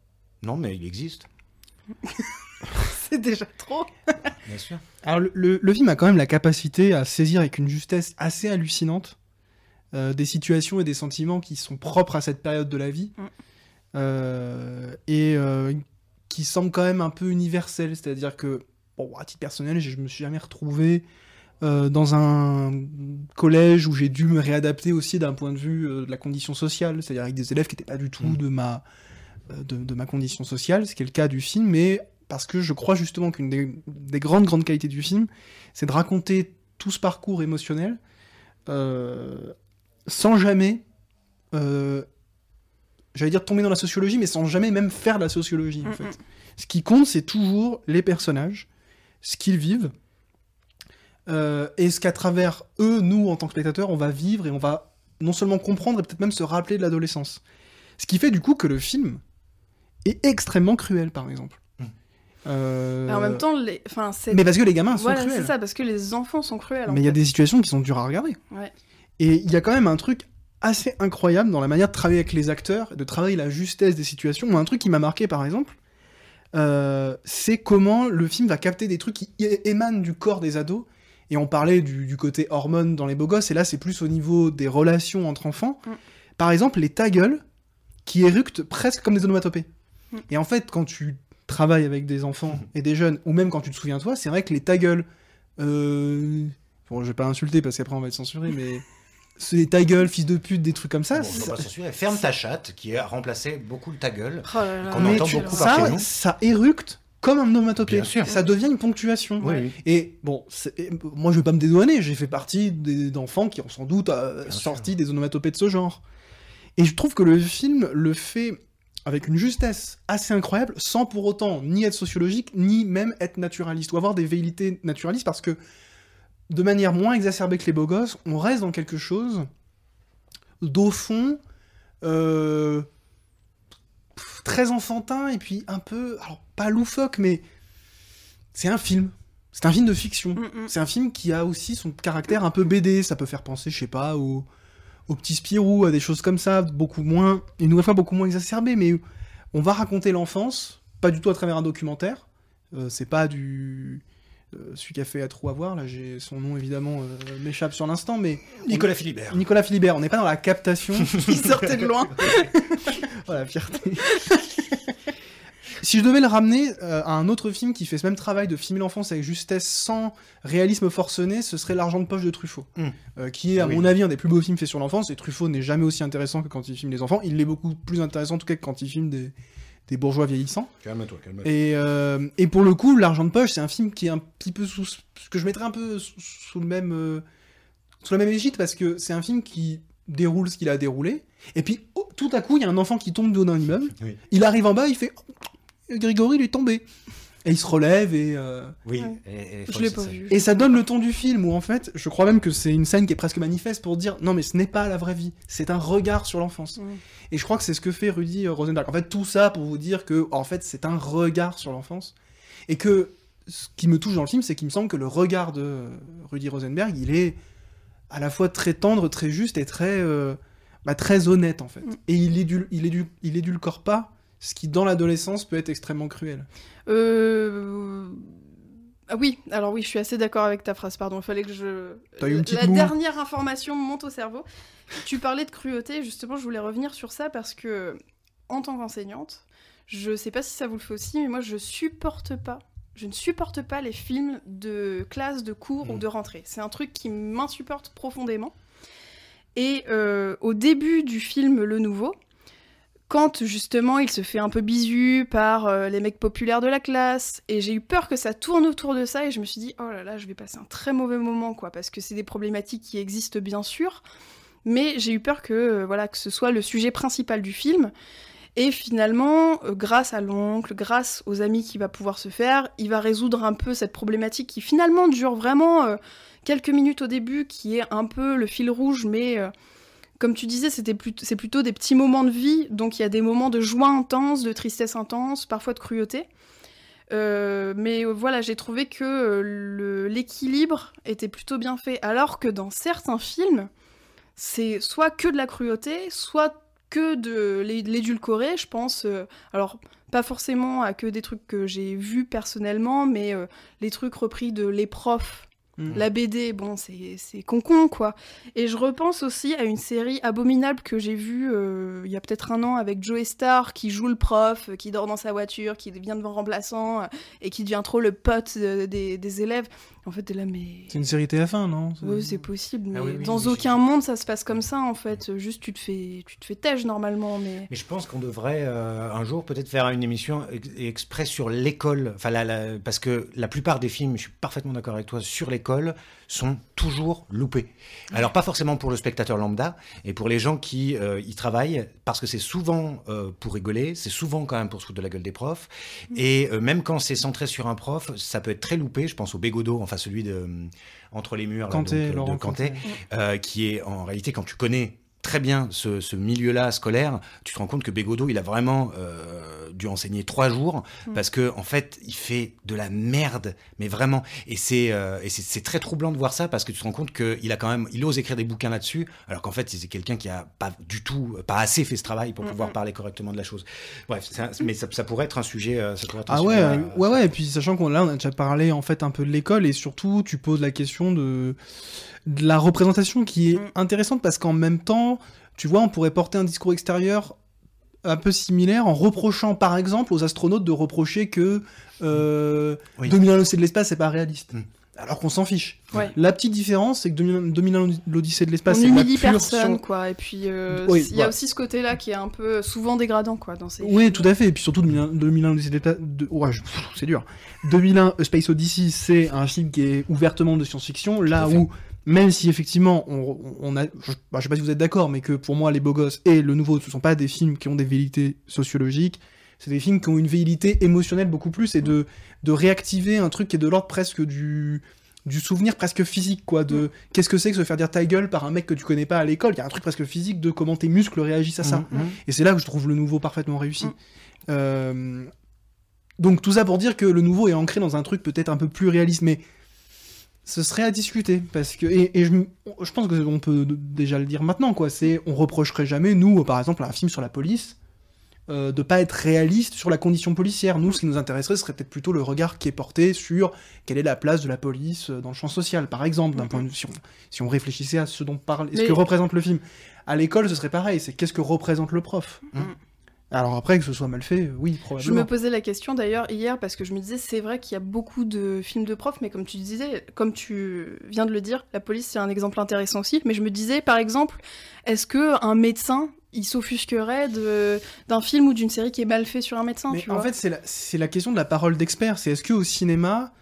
Non, mais il existe. C'est déjà trop. Bien sûr. Alors le, le, le film a quand même la capacité à saisir avec une justesse assez hallucinante euh, des situations et des sentiments qui sont propres à cette période de la vie euh, et euh, qui semblent quand même un peu universels. C'est-à-dire que, bon, à titre personnel, je, je me suis jamais retrouvé euh, dans un collège où j'ai dû me réadapter aussi d'un point de vue euh, de la condition sociale, c'est-à-dire avec des élèves qui n'étaient pas du tout mmh. de ma... De, de ma condition sociale, ce qui est le cas du film, mais parce que je crois justement qu'une des, des grandes, grandes qualités du film, c'est de raconter tout ce parcours émotionnel euh, sans jamais, euh, j'allais dire tomber dans la sociologie, mais sans jamais même faire de la sociologie, en mm-hmm. fait. Ce qui compte, c'est toujours les personnages, ce qu'ils vivent, euh, et ce qu'à travers eux, nous, en tant que spectateurs, on va vivre, et on va non seulement comprendre, et peut-être même se rappeler de l'adolescence. Ce qui fait du coup que le film... est extrêmement cruel, par exemple. Mmh. Euh... En même temps, les... enfin, c'est... mais parce que les gamins sont voilà, cruels. Voilà, c'est ça, parce que les enfants sont cruels. Mais il y a des situations qui sont dures à regarder. Ouais. Et il y a quand même un truc assez incroyable dans la manière de travailler avec les acteurs, de travailler la justesse des situations. Moi, un truc qui m'a marqué, par exemple, euh, c'est comment le film va capter des trucs qui émanent du corps des ados. Et on parlait du, du côté hormones dans Les Beaux Gosses, et là, c'est plus au niveau des relations entre enfants. Mmh. Par exemple, les ta gueule qui éructent presque comme des onomatopées. Et en fait, quand tu travailles avec des enfants et des jeunes, ou même quand tu te souviens toi, c'est vrai que les ta gueule, euh... bon, je vais pas insulter parce qu'après on va être censuré, mais c'est les ta gueule, fils de pute, des trucs comme ça. Bon, ça... Pas censuré. Ferme ta chatte, qui a remplacé beaucoup le ta gueule, oh là là. Qu'on mais entend beaucoup par chez nous. Ça éructe comme un onomatopée. Bien sûr. Ça devient une ponctuation. Oui, oui. Et bon, c'est... Et moi je vais pas me dédouaner, j'ai fait partie des... d'enfants qui ont sans doute euh, sorti sûr. Des onomatopées de ce genre. Et je trouve que le film le fait avec une justesse assez incroyable, sans pour autant ni être sociologique, ni même être naturaliste, ou avoir des velléités naturalistes, parce que, de manière moins exacerbée que Les Beaux Gosses, on reste dans quelque chose d'au fond, euh, très enfantin, et puis un peu, alors pas loufoque, mais c'est un film. C'est un film de fiction. Mm-mm. C'est un film qui a aussi son caractère un peu B D, ça peut faire penser, je sais pas, au... au petit Spirou, à des choses comme ça, beaucoup moins, une nouvelle fois beaucoup moins exacerbées, mais on va raconter l'enfance, pas du tout à travers un documentaire, euh, c'est pas du Euh, celui qui a fait à trop avoir, là, j'ai son nom évidemment euh, m'échappe sur l'instant, mais Nicolas on... Philibert. Nicolas Philibert, on n'est pas dans la captation. Il sortait de loin. Voilà, fierté. Si je devais le ramener euh, à un autre film qui fait ce même travail de filmer l'enfance avec justesse, sans réalisme forcené, ce serait L'argent de poche de Truffaut, mmh. euh, qui est à oui. mon avis un des plus beaux films faits sur l'enfance. Et Truffaut n'est jamais aussi intéressant que quand il filme des enfants. Il l'est beaucoup plus intéressant en tout cas que quand il filme des des bourgeois vieillissants. Calme-toi, calme-toi. Et, euh, et pour le coup, L'argent de poche, c'est un film qui est un petit peu sous... que je mettrais un peu sous, sous le même... Euh, sous la même égide, parce que c'est un film qui déroule ce qu'il a déroulé, et puis oh, tout à coup, il y a un enfant qui tombe du haut d'un immeuble, oui. il arrive en bas, il fait... Oh, Grégory, il est tombé. Et il se relève, et... Euh... Oui, ouais. et, et, je l'ai pas vu. Et ça donne le ton du film, où en fait, je crois même que c'est une scène qui est presque manifeste pour dire, non mais ce n'est pas la vraie vie, c'est un regard sur l'enfance. Mmh. Et je crois que c'est ce que fait Rudi Rosenberg. En fait, tout ça pour vous dire que, en fait, c'est un regard sur l'enfance. Et que, ce qui me touche dans le film, c'est qu'il me semble que le regard de Rudi Rosenberg, il est à la fois très tendre, très juste, et très, euh, bah, très honnête, en fait. Mmh. Et il édul, il édul, il édulcore pas ce qui, dans l'adolescence, peut être extrêmement cruel. Euh... Ah oui, alors oui, je suis assez d'accord avec ta phrase, pardon, il fallait que je... T'as eu une petite La moue. Dernière information monte au cerveau. Tu parlais de cruauté, justement, je voulais revenir sur ça, parce que, en tant qu'enseignante, je sais pas si ça vous le fait aussi, mais moi, je supporte pas, je ne supporte pas les films de classe, de cours mmh. ou de rentrée. C'est un truc qui m'insupporte profondément. Et euh, au début du film Le Nouveau, quand, justement, il se fait un peu bisu par euh, les mecs populaires de la classe, et j'ai eu peur que ça tourne autour de ça, et je me suis dit, oh là là, je vais passer un très mauvais moment, quoi, parce que c'est des problématiques qui existent, bien sûr, mais j'ai eu peur que, euh, voilà, que ce soit le sujet principal du film, et finalement, euh, grâce à l'oncle, grâce aux amis qu'il va pouvoir se faire, il va résoudre un peu cette problématique qui, finalement, dure vraiment euh, quelques minutes au début, qui est un peu le fil rouge, mais... Euh, Comme tu disais, c'était plutôt, c'est plutôt des petits moments de vie, donc il y a des moments de joie intense, de tristesse intense, parfois de cruauté. Euh, mais voilà, j'ai trouvé que le, l'équilibre était plutôt bien fait, alors que dans certains films, c'est soit que de la cruauté, soit que de l'édulcoré, je pense. Euh, alors, pas forcément à que des trucs que j'ai vus personnellement, mais euh, les trucs repris de Les Profs. Mmh. La B D, bon, c'est, c'est con-con, quoi. Et je repense aussi à une série abominable que j'ai vue euh, il y a peut-être un an avec Joey Starr, qui joue le prof, qui dort dans sa voiture, qui devient devant remplaçant, et qui devient trop le pote de, des, des élèves. En fait, t'es là, mais... C'est une série T F un, non ? Oui, c'est possible, mais ah, oui, oui, dans oui, aucun oui. monde, ça se passe comme ça, en fait. Juste, tu te fais, tu te fais têche, normalement, mais... Mais je pense qu'on devrait, euh, un jour, peut-être faire une émission ex- exprès sur l'école, enfin, la, la... parce que la plupart des films, je suis parfaitement d'accord avec toi, sur l'école, sont toujours loupés. Alors pas forcément pour le spectateur lambda et pour les gens qui euh, y travaillent, parce que c'est souvent euh, pour rigoler, c'est souvent quand même pour se foutre de la gueule des profs, et euh, même quand c'est centré sur un prof, ça peut être très loupé. Je pense au Bégaudeau, enfin celui de euh, Entre les murs Cantet, là, donc, euh, Laurent de Cantet, Cantet. Euh, qui est en réalité, quand tu connais très bien ce, ce milieu-là scolaire, tu te rends compte que Bégaudeau, il a vraiment euh, dû enseigner trois jours, mmh. parce que en fait, il fait de la merde, mais vraiment. Et c'est euh, et c'est, c'est très troublant de voir ça, parce que tu te rends compte que il a quand même, il ose écrire des bouquins là-dessus, alors qu'en fait, c'est quelqu'un qui a pas du tout, pas assez fait ce travail pour mmh. pouvoir parler correctement de la chose. Bref, ça, mais ça, ça pourrait être un sujet. Euh, ça pourrait être un ah sujet, ouais, euh, ouais, ouais. Et puis sachant qu'on là, on a déjà parlé en fait un peu de l'école, et surtout, tu poses la question de. de la représentation qui est intéressante, parce qu'en même temps, tu vois, on pourrait porter un discours extérieur un peu similaire en reprochant, par exemple, aux astronautes de reprocher que euh, oui. deux mille un l'Odyssée de l'espace, c'est pas réaliste. Mm. Alors qu'on s'en fiche. Ouais. La petite différence, c'est que deux mille un l'Odyssée de l'espace, on c'est humilie la pure personne, sur... quoi. Et puis, euh, oui, il ouais. y a aussi ce côté-là qui est un peu souvent dégradant, quoi, dans ces. Oui, films. Tout à fait. Et puis surtout, deux mille un l'Odyssée de l'espace, de... ouais, je... c'est dur. deux mille un A Space Odyssey, c'est un film qui est ouvertement de science-fiction, là où. Même si effectivement, on, on a, je, bah, je sais pas si vous êtes d'accord, mais que pour moi, Les Beaux Gosses et Le Nouveau, ce sont pas des films qui ont des velléités sociologiques, c'est des films qui ont une velléité émotionnelle beaucoup plus, et de, de réactiver un truc qui est de l'ordre presque du, du souvenir presque physique, quoi, de qu'est-ce que c'est que se faire dire ta gueule par un mec que tu connais pas à l'école, il y a un truc presque physique de comment tes muscles réagissent à ça. Mmh, mmh. Et c'est là que je trouve Le Nouveau parfaitement réussi. Mmh. Euh, donc tout ça pour dire que Le Nouveau est ancré dans un truc peut-être un peu plus réaliste, mais ce serait à discuter, parce que et, et je, je pense que on peut déjà le dire maintenant, quoi. C'est on reprocherait jamais, nous, par exemple, à un film sur la police, euh, de pas être réaliste sur la condition policière. Nous, ce qui nous intéresserait, ce serait peut-être plutôt le regard qui est porté sur quelle est la place de la police dans le champ social, par exemple, d'un mm-hmm. point de vue, si on, si on réfléchissait à ce dont parle, ce Mais... que représente le film. À l'école, ce serait pareil, c'est qu'est-ce que représente le prof mm-hmm. hein. Alors après, que ce soit mal fait, oui, probablement. Je me posais la question d'ailleurs hier, parce que je me disais, c'est vrai qu'il y a beaucoup de films de profs, mais comme tu disais, comme tu viens de le dire, la police c'est un exemple intéressant aussi, mais je me disais, par exemple, est-ce qu'un médecin, il s'offusquerait de, d'un film ou d'une série qui est mal fait sur un médecin, mais tu vois. En fait, c'est la, c'est la question de la parole d'expert, c'est est-ce qu'au cinéma,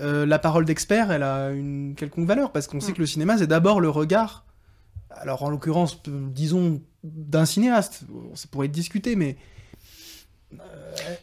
euh, la parole d'expert, elle a une quelconque valeur, parce qu'on mmh. sait que le cinéma, c'est d'abord le regard... Alors, en l'occurrence, disons, d'un cinéaste, ça pourrait être discuté, mais...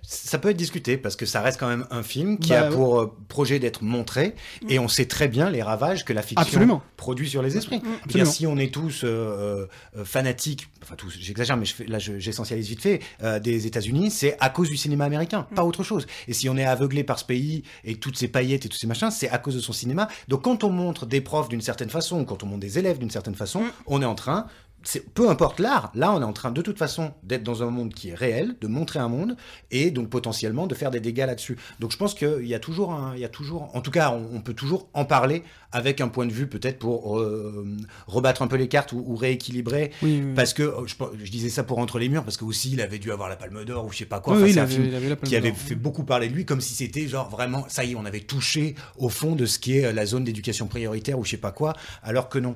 Ça peut être discuté, parce que ça reste quand même un film qui bah, a pour ouais. projet d'être montré, et on sait très bien les ravages que la fiction Absolument. Produit sur les esprits. Absolument. Bien, si on est tous euh, fanatiques, enfin tous, j'exagère, mais je fais, là je, j'essentialise vite fait, euh, des États-Unis, c'est à cause du cinéma américain, mm. pas autre chose. Et si on est aveuglé par ce pays, et toutes ces paillettes et tous ces machins, c'est à cause de son cinéma. Donc quand on montre des profs d'une certaine façon, quand on montre des élèves d'une certaine façon, mm. on est en train... C'est, peu importe l'art, là on est en train de toute façon d'être dans un monde qui est réel, de montrer un monde et donc potentiellement de faire des dégâts là-dessus. Donc je pense qu'il y a toujours, un, il y a toujours en tout cas on, on peut toujours en parler avec un point de vue peut-être pour euh, rebattre un peu les cartes ou, ou rééquilibrer oui, oui. parce que, je, je disais ça pour Entre les murs parce que aussi il avait dû avoir la Palme d'Or ou je sais pas quoi, oui, enfin, c'est avait, un film qui avait fait beaucoup parler de lui comme si c'était genre vraiment, ça y est on avait touché au fond de ce qui est la zone d'éducation prioritaire ou je sais pas quoi, alors que non.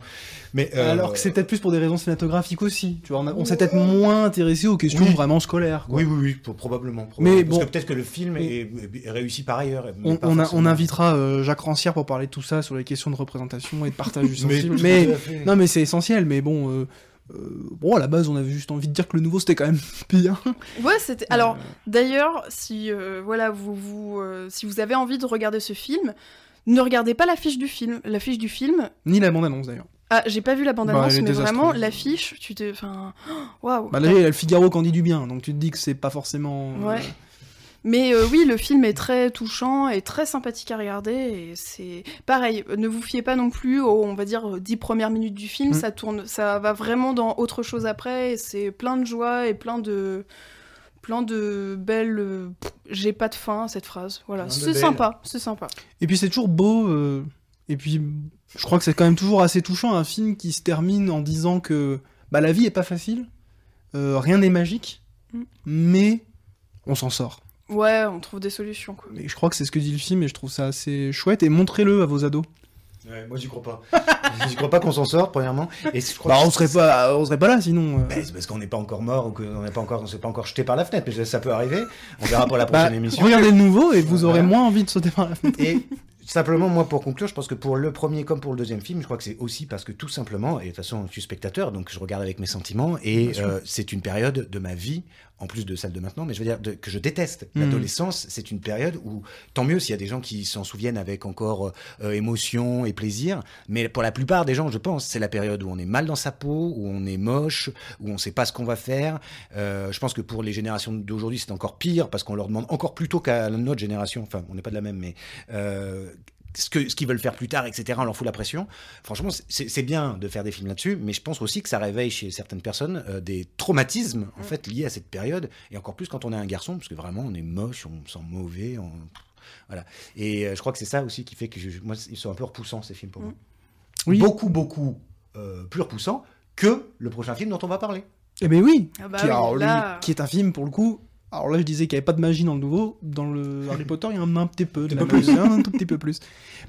Mais, euh, alors que c'est peut-être plus pour des raisons cinématographiques aussi, tu vois, on, a, on s'est peut-être moins intéressé aux questions oui. vraiment scolaires. Quoi. Oui, oui, oui, pour, probablement. probablement. Mais parce bon, que peut-être que le film est, est réussi par ailleurs. On, on, a, on invitera euh, Jacques Rancière pour parler de tout ça sur les questions de représentation et de partage du sensible. Mais, mais non, mais c'est essentiel. Mais bon, euh, euh, bon, à la base, on avait juste envie de dire que Le Nouveau c'était quand même bien. Ouais, c'était. Alors, euh... d'ailleurs, si euh, voilà, vous, vous euh, si vous avez envie de regarder ce film, ne regardez pas l'affiche du film. L'affiche du film. Ni la bande-annonce d'ailleurs. Ah, j'ai pas vu la bande-annonce, bah, mais vraiment, l'affiche, tu te... Enfin, waouh wow. Bah là, il y a le Figaro qui en dit du bien, donc tu te dis que c'est pas forcément... Ouais. Euh... Mais euh, oui, le film est très touchant et très sympathique à regarder, et c'est... Pareil, ne vous fiez pas non plus aux, on va dire, dix premières minutes du film, mmh. ça tourne, ça va vraiment dans autre chose après, et c'est plein de joie et plein de... Plein de belles... Euh... Pff, j'ai pas de fin, cette phrase, voilà. C'est sympa, c'est sympa. Et puis c'est toujours beau, euh... et puis... Je crois que c'est quand même toujours assez touchant, un film qui se termine en disant que bah, la vie est pas facile, euh, rien n'est magique, mm. mais on s'en sort. Ouais, on trouve des solutions, quoi. Mais je crois que c'est ce que dit le film, et je trouve ça assez chouette, et montrez-le à vos ados. Ouais, moi j'y crois pas. J'y crois pas qu'on s'en sorte, premièrement. Et je crois bah, que on serait pas, on serait pas là sinon. Euh... Bah, c'est parce qu'on n'est pas encore mort ou qu'on n'est pas encore, on s'est pas encore jeté par la fenêtre. Mais ça peut arriver. On verra pour la prochaine bah, émission. Regardez Le Nouveau et vous aurez ouais. moins envie de sauter par la fenêtre. Et simplement, moi, pour conclure, je pense que pour le premier comme pour le deuxième film, je crois que c'est aussi parce que tout simplement, et de toute façon, je suis spectateur, donc je regarde avec mes sentiments, et euh, c'est une période de ma vie, en plus de celle de maintenant, mais je veux dire de, que je déteste. L'adolescence, mmh. c'est une période où, tant mieux s'il y a des gens qui s'en souviennent avec encore euh, émotion et plaisir, mais pour la plupart des gens, je pense, c'est la période où on est mal dans sa peau, où on est moche, où on ne sait pas ce qu'on va faire. Euh, je pense que pour les générations d'aujourd'hui, c'est encore pire, parce qu'on leur demande encore plus tôt qu'à notre génération, enfin, on n'est pas de la même, mais... Euh, Ce, que, ce qu'ils veulent faire plus tard, et cetera, on leur fout la pression. Franchement, c'est, c'est bien de faire des films là-dessus, mais je pense aussi que ça réveille chez certaines personnes euh, des traumatismes, en fait, liés à cette période, et encore plus quand on est un garçon, parce que vraiment, on est moche, on sent mauvais, on... voilà. Et euh, je crois que c'est ça aussi qui fait que, je, moi, ils sont un peu repoussants, ces films, pour moi. Oui. Beaucoup, beaucoup euh, plus repoussants que le prochain film dont on va parler. Eh ben oui, ah bah qui, oui alors, là... lui, qui est un film, pour le coup... Alors là, je disais qu'il n'y avait pas de magie dans Le Nouveau. Dans le Harry Potter, il y en a un petit peu. De la magie, un tout petit peu plus.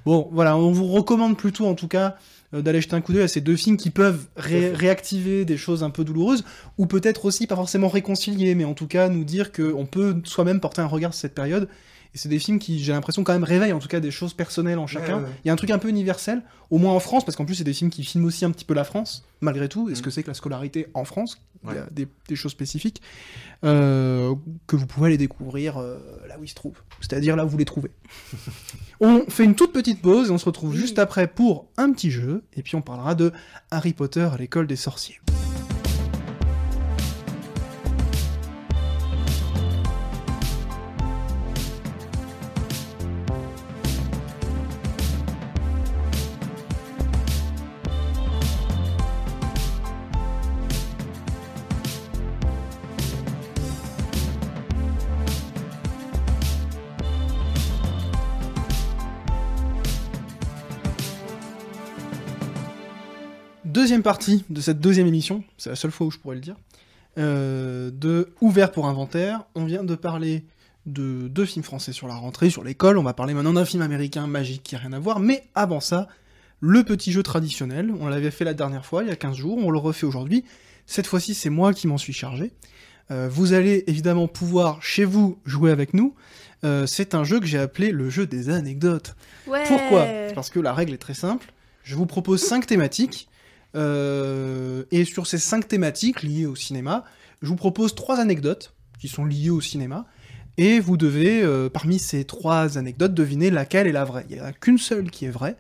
Bon, voilà, on vous recommande plutôt, en tout cas, euh, d'aller jeter un coup d'œil à ces deux films qui peuvent ré- réactiver des choses un peu douloureuses, ou peut-être aussi, pas forcément réconcilier, mais en tout cas, nous dire qu'on peut soi-même porter un regard sur cette période. Et c'est des films qui, j'ai l'impression, quand même réveillent, en tout cas, des choses personnelles en chacun. Ouais, ouais, ouais. Il y a un truc un peu universel, au moins en France, parce qu'en plus, c'est des films qui filment aussi un petit peu la France, malgré tout, et ce que c'est que la scolarité en France. Ouais. Il y a des, des choses spécifiques euh, que vous pouvez aller découvrir euh, là où ils se trouvent, c'est-à-dire là où vous les trouvez. On fait une toute petite pause, et on se retrouve oui. juste après pour un petit jeu, et puis on parlera de Harry Potter à l'école des sorciers. deuxième partie de cette deuxième émission, c'est la seule fois où je pourrais le dire, euh, de Ouvert pour Inventaire. On vient de parler de deux films français sur la rentrée, sur l'école. On va parler maintenant d'un film américain magique qui n'a rien à voir, mais avant ça, le petit jeu traditionnel. On l'avait fait la dernière fois, il y a quinze jours, on le refait aujourd'hui. Cette fois-ci, c'est moi qui m'en suis chargé. Euh, vous allez évidemment pouvoir, chez vous, jouer avec nous. Euh, c'est un jeu que j'ai appelé le jeu des anecdotes. Ouais. Pourquoi ? Parce que la règle est très simple. Je vous propose cinq thématiques. Euh, et sur ces cinq thématiques liées au cinéma, je vous propose trois anecdotes qui sont liées au cinéma. Et vous devez, euh, parmi ces trois anecdotes, deviner laquelle est la vraie. Il n'y en a qu'une seule qui est vraie.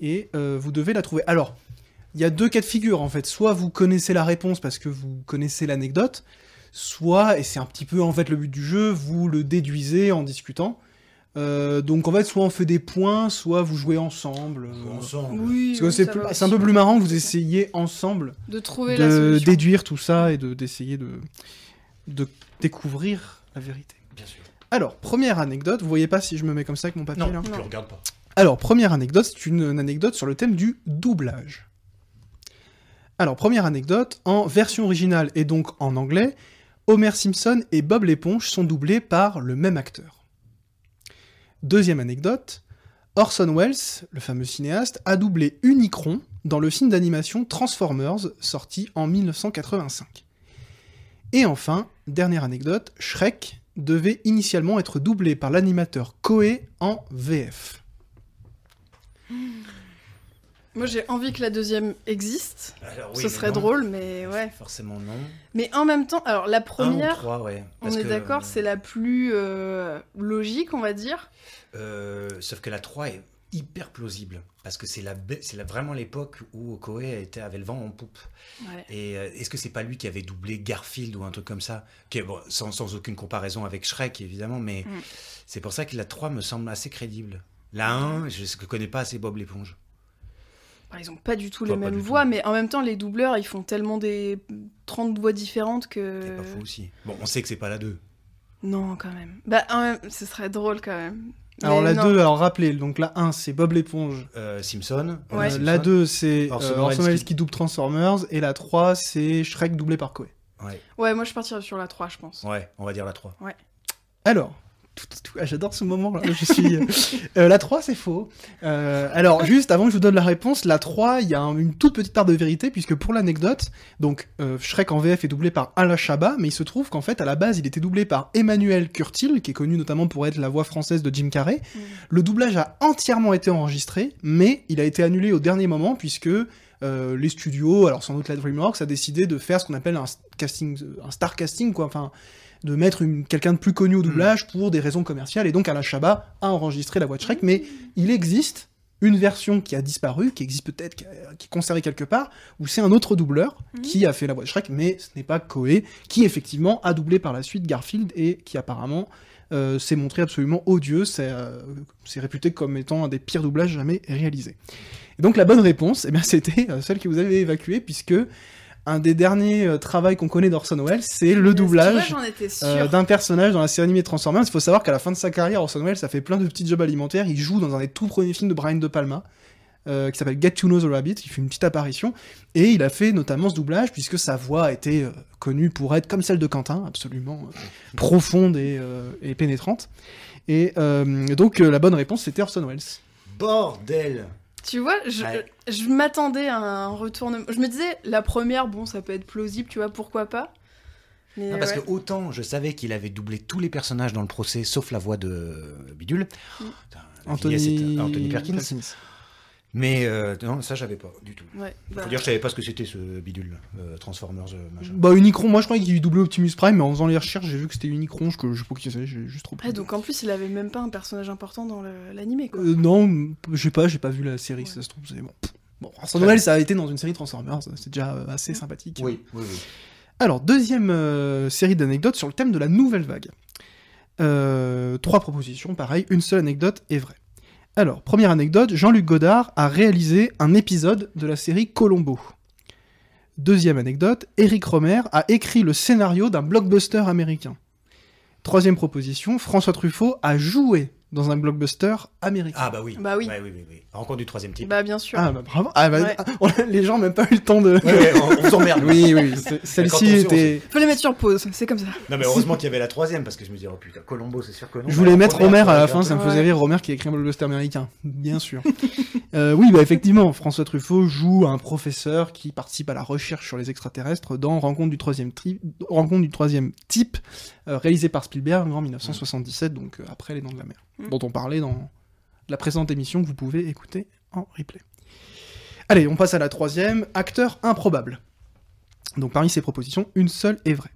Et euh, vous devez la trouver. Alors, il y a deux cas de figure, en fait. Soit vous connaissez la réponse parce que vous connaissez l'anecdote, soit, et c'est un petit peu, en fait, le but du jeu, vous le déduisez en discutant. Euh, donc, en fait, soit on fait des points, soit vous jouez ensemble. Euh, ensemble. Oui, parce que oui, c'est, plus, c'est un peu plus marrant que vous essayiez ensemble de, trouver de la solution, déduire tout ça et de, d'essayer de, de découvrir la vérité. Bien sûr. Alors, première anecdote, vous voyez pas si je me mets comme ça avec mon papier non, là non, je le regarde pas. Alors, première anecdote, c'est une, une anecdote sur le thème du doublage. Alors, première anecdote, en version originale et donc en anglais, Homer Simpson et Bob l'éponge sont doublés par le même acteur. Deuxième anecdote, Orson Welles, le fameux cinéaste, a doublé Unicron dans le film d'animation Transformers, sorti en dix-neuf cent quatre-vingt-cinq. Et enfin, dernière anecdote, Shrek devait initialement être doublé par l'animateur Koei en V F. Moi j'ai envie que la deuxième existe. Alors, oui, ce serait non. drôle, mais ouais. Forcément non. Mais en même temps, alors la première, un ou trois, ouais. Parce on est que, d'accord, euh... c'est la plus euh, logique, on va dire. Euh, sauf que la trois est hyper plausible, parce que c'est, la, c'est la, vraiment l'époque où Koei était, avait le vent en poupe. Ouais. Et euh, est-ce que c'est pas lui qui avait doublé Garfield ou un truc comme ça, qui est, bon, sans, sans aucune comparaison avec Shrek évidemment, mais mm. c'est pour ça que la trois me semble assez crédible. La un, je ne connais pas assez Bob l'éponge. Ils n'ont pas du tout enfin, les mêmes voix, tout. Mais en même temps, les doubleurs, ils font tellement des trente voix différentes que... C'est pas faux aussi. Bon, on sait que c'est pas la deux. Non, quand même. Bah, hein, ce serait drôle quand même. Alors mais la non. deux, alors rappelez, donc la un, c'est Bob l'éponge. Euh, Simpson. Ouais. Simpson. La deux, c'est Orson, euh, Orson Welles qui... qui double Transformers. Et la trois, c'est Shrek doublé par Koei. Ouais. Ouais, moi je partirais sur la trois, je pense. Ouais, on va dire la trois. Ouais. Alors... Tout, tout, tout. Ah, j'adore ce moment là, je suis... euh, la trois c'est faux. Euh, alors juste avant que je vous donne la réponse, la trois, il y a un, une toute petite part de vérité, puisque pour l'anecdote, donc euh, Shrek en V F est doublé par Alain Chabat, mais il se trouve qu'en fait à la base il était doublé par Emmanuel Curtil, qui est connu notamment pour être la voix française de Jim Carrey. Mmh. Le doublage a entièrement été enregistré, mais il a été annulé au dernier moment, puisque euh, les studios, alors sans doute la DreamWorks, a décidé de faire ce qu'on appelle un casting, un star casting quoi, enfin... de mettre une, quelqu'un de plus connu au doublage mmh. pour des raisons commerciales, et donc Alain Chabat a enregistré la voix de Shrek, mais il existe une version qui a disparu, qui existe peut-être, qui, a, qui est conservée quelque part, où c'est un autre doubleur mmh. qui a fait la voix de Shrek, mais ce n'est pas Koei, qui effectivement a doublé par la suite Garfield, et qui apparemment euh, s'est montré absolument odieux, c'est, euh, c'est réputé comme étant un des pires doublages jamais réalisés. Et donc la bonne réponse, eh bien, c'était celle que vous avez évacuée, puisque... un des derniers euh, travaux qu'on connaît d'Orson Welles, c'est le doublage vrai, euh, d'un personnage dans la série animée Transformers. Il faut savoir qu'à la fin de sa carrière, Orson Welles a fait plein de petits jobs alimentaires. Il joue dans un des tout premiers films de Brian De Palma, euh, qui s'appelle Get to Know the Rabbit. Il fait une petite apparition. Et il a fait notamment ce doublage, puisque sa voix était euh, connue pour être, comme celle de Quentin, absolument euh, profonde et, euh, et pénétrante. Et euh, donc, euh, la bonne réponse, c'était Orson Welles. Bordel! Tu vois, je, ouais. je m'attendais à un retournement. Je me disais, la première, bon, ça peut être plausible, tu vois, pourquoi pas. Mais non, parce ouais. que autant je savais qu'il avait doublé tous les personnages dans le procès, sauf la voix de Bidule. Mm. Anthony... Anthony Perkins. Mais euh, non, ça, j'avais pas du tout. Ouais, bah... Faut dire, je savais pas ce que c'était ce Bidule, euh, Transformers, euh, machin. Bah, Unicron, moi, je croyais qu'il doublait Optimus Prime, mais en faisant les recherches, j'ai vu que c'était Unicron, je, je sais pas qui c'est, j'ai juste trop... Ah, donc, en plus, il avait même pas un personnage important dans le, l'animé, quoi. Euh, non, je sais pas, j'ai pas vu la série, ouais. si ça se trouve, c'est bon. Bon, Orson Welles, ça a été dans une série Transformers, c'est déjà euh, assez sympathique. Oui, hein. oui, oui. Alors, deuxième euh, série d'anecdotes sur le thème de la nouvelle vague. Euh, trois propositions, pareil, une seule anecdote est vraie. Alors, première anecdote, Jean-Luc Godard a réalisé un épisode de la série Columbo. Deuxième anecdote, Éric Rohmer a écrit le scénario d'un blockbuster américain. Troisième proposition, François Truffaut a joué dans un blockbuster américain. Ah bah oui. Bah oui. Ouais, oui, oui, oui. Rencontre du troisième type. Bah bien sûr. Ah bah bravo. Ah bah, ouais. on, les gens n'ont même pas eu le temps de... Ouais, ouais, on, on s'emmerde. Oui, oui. Celle-ci était... Faut les mettre sur pause, c'est comme ça. Non mais heureusement qu'il y avait la troisième, parce que je me disais, oh putain, Colombo, c'est sûr que non. Je voulais mettre Romer à la fin, ça me faisait rire, Romer qui a écrit un blockbuster américain. Bien sûr. euh, oui, bah effectivement, François Truffaut joue un professeur qui participe à la recherche sur les extraterrestres dans Rencontre du troisième, tri... Rencontre du troisième type, euh, réalisé par Spielberg en dix-neuf cent soixante-dix-sept, mmh. donc euh, après Les Dents de la Mer. Dont on parlait dans la présente émission que vous pouvez écouter en replay. Allez, on passe à la troisième, acteur improbable. Donc parmi ces propositions, une seule est vraie.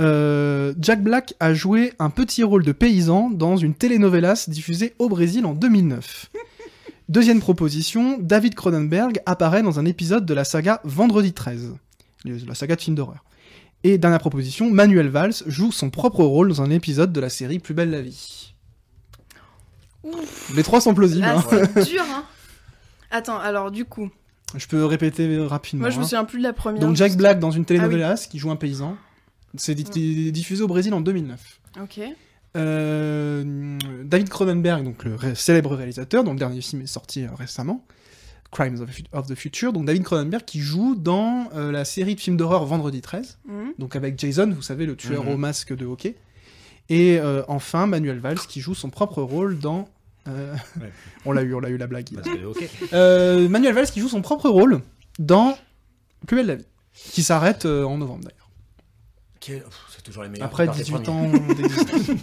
Euh, Jack Black a joué un petit rôle de paysan dans une telenovelas diffusée au Brésil en deux mille neuf. Deuxième proposition, David Cronenberg apparaît dans un épisode de la saga Vendredi treize, la saga de film d'horreur. Et dernière proposition, Manuel Valls joue son propre rôle dans un épisode de la série Plus belle la vie. Ouf. Les trois sont plausibles. Ah, c'est hein. dur, hein. Attends, alors du coup... Je peux répéter rapidement. Moi, je me souviens hein. plus de la première. Donc, Jack Black dans une telenovelas ah, oui. qui joue un paysan. C'est di- diffusé au Brésil en deux mille neuf. Ok. Euh, David Cronenberg, donc le ré- célèbre réalisateur, dont le dernier film est sorti euh, récemment, Crimes of the Future. Donc, David Cronenberg qui joue dans euh, la série de films d'horreur Vendredi treize, mmh. donc avec Jason, vous savez, le tueur mmh. au masque de hockey. Et euh, enfin, Manuel Valls qui joue son propre rôle dans... Euh... Ouais. on l'a eu, on l'a eu la blague. Parce que, okay. euh, Manuel Valls qui joue son propre rôle dans Plus belle la vie, qui s'arrête euh, en novembre d'ailleurs. Quel... Pff, c'est toujours les meilleurs. Après dix-huit ans d'existence.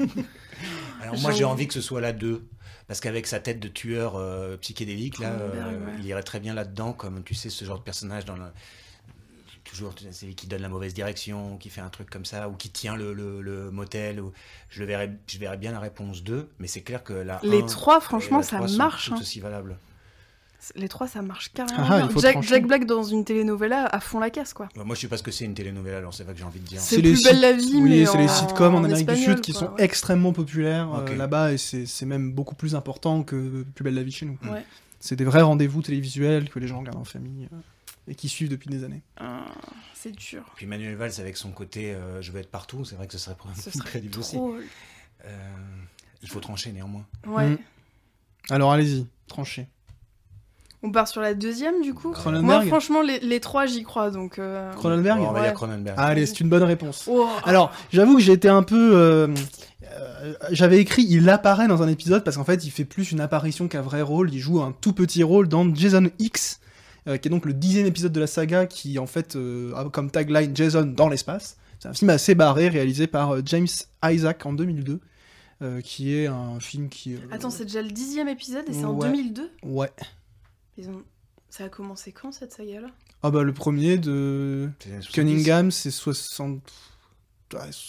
Alors moi, j'ai envie que ce soit la deux. Parce qu'avec sa tête de tueur euh, psychédélique, là, euh, ouais. il irait très bien là-dedans, comme tu sais, ce genre de personnage dans le... Toujours, c'est qui donne la mauvaise direction, qui fait un truc comme ça, ou qui tient le, le, le motel. Ou... Je, le verrais, je verrais bien la réponse deux, mais c'est clair que la les un... trois, franchement, la ça trois marche. Sont hein. aussi valable. Les trois, ça marche carrément. Ah, Jack, Jack Black dans une telenovela à fond la caisse, quoi. Bah, moi, je sais pas ce que c'est une telenovela, alors c'est vrai que j'ai envie de dire. C'est, c'est Plus belle la vie, oui, mais c'est en... les sitcoms en, en Amérique espagnol, du Sud quoi, qui sont ouais. extrêmement populaires okay. euh, là-bas, et c'est, c'est même beaucoup plus important que Plus belle la vie chez nous. Ouais. C'est des vrais rendez-vous télévisuels que les gens regardent en famille. Et qui suivent depuis des années. Ah, c'est dur. Puis Manuel Valls avec son côté euh, je veux être partout, c'est vrai que ce serait probablement ce serait crédible aussi. Euh, il faut trancher néanmoins. Ouais. Mmh. Alors allez-y, tranchez. On part sur la deuxième du coup. Moi franchement les, les trois j'y crois donc. Euh... Cronenberg. Oh, on va ouais. dire Cronenberg. Allez, c'est une bonne réponse. Oh. Alors j'avoue que j'ai été un peu. Euh... Euh, j'avais écrit il apparaît dans un épisode parce qu'en fait il fait plus une apparition qu'un vrai rôle. Il joue un tout petit rôle dans Jason X. Euh, qui est donc le dixième épisode de la saga, qui en fait euh, a comme tagline Jason dans l'espace. C'est un film assez barré, réalisé par euh, James Isaac en deux mille deux, euh, qui est un film qui... Euh... Attends, c'est déjà le dixième épisode et c'est ouais. en deux mille deux ? Ouais. Ils ont... Ça a commencé quand, cette saga-là ? Ah bah le premier de c'est Cunningham, c'est soixante...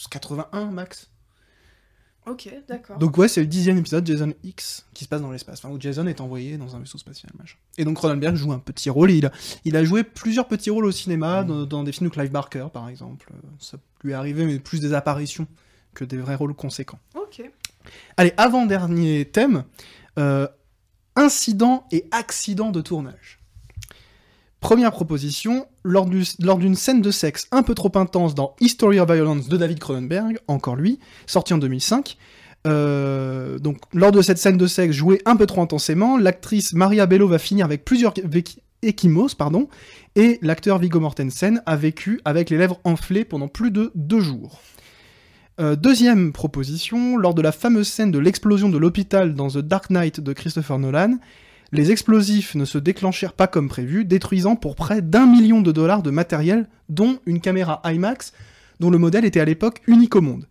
quatre-vingt-un max. Ok, d'accord. Donc ouais, c'est le dixième épisode, Jason X, qui se passe dans l'espace, enfin, où Jason est envoyé dans un vaisseau spatial, machin. Et donc Cronenberg joue un petit rôle, et il a, il a joué plusieurs petits rôles au cinéma, mmh. dans, dans des films de Clive Barker, par exemple. Ça lui est arrivé, mais plus des apparitions que des vrais rôles conséquents. Ok. Allez, avant-dernier thème, euh, incident et accident de tournage. Première proposition, lors, du, lors d'une scène de sexe un peu trop intense dans History of Violence de David Cronenberg, encore lui, sorti en deux mille cinq. Euh, donc, lors de cette scène de sexe jouée un peu trop intensément, l'actrice Maria Bello va finir avec plusieurs ecchymoses, pardon, et l'acteur Viggo Mortensen a vécu avec les lèvres enflées pendant plus de deux jours. Euh, deuxième proposition, lors de la fameuse scène de l'explosion de l'hôpital dans The Dark Knight de Christopher Nolan, les explosifs ne se déclenchèrent pas comme prévu, détruisant pour près d'un million de dollars de matériel, dont une caméra IMAX, dont le modèle était à l'époque unique au monde.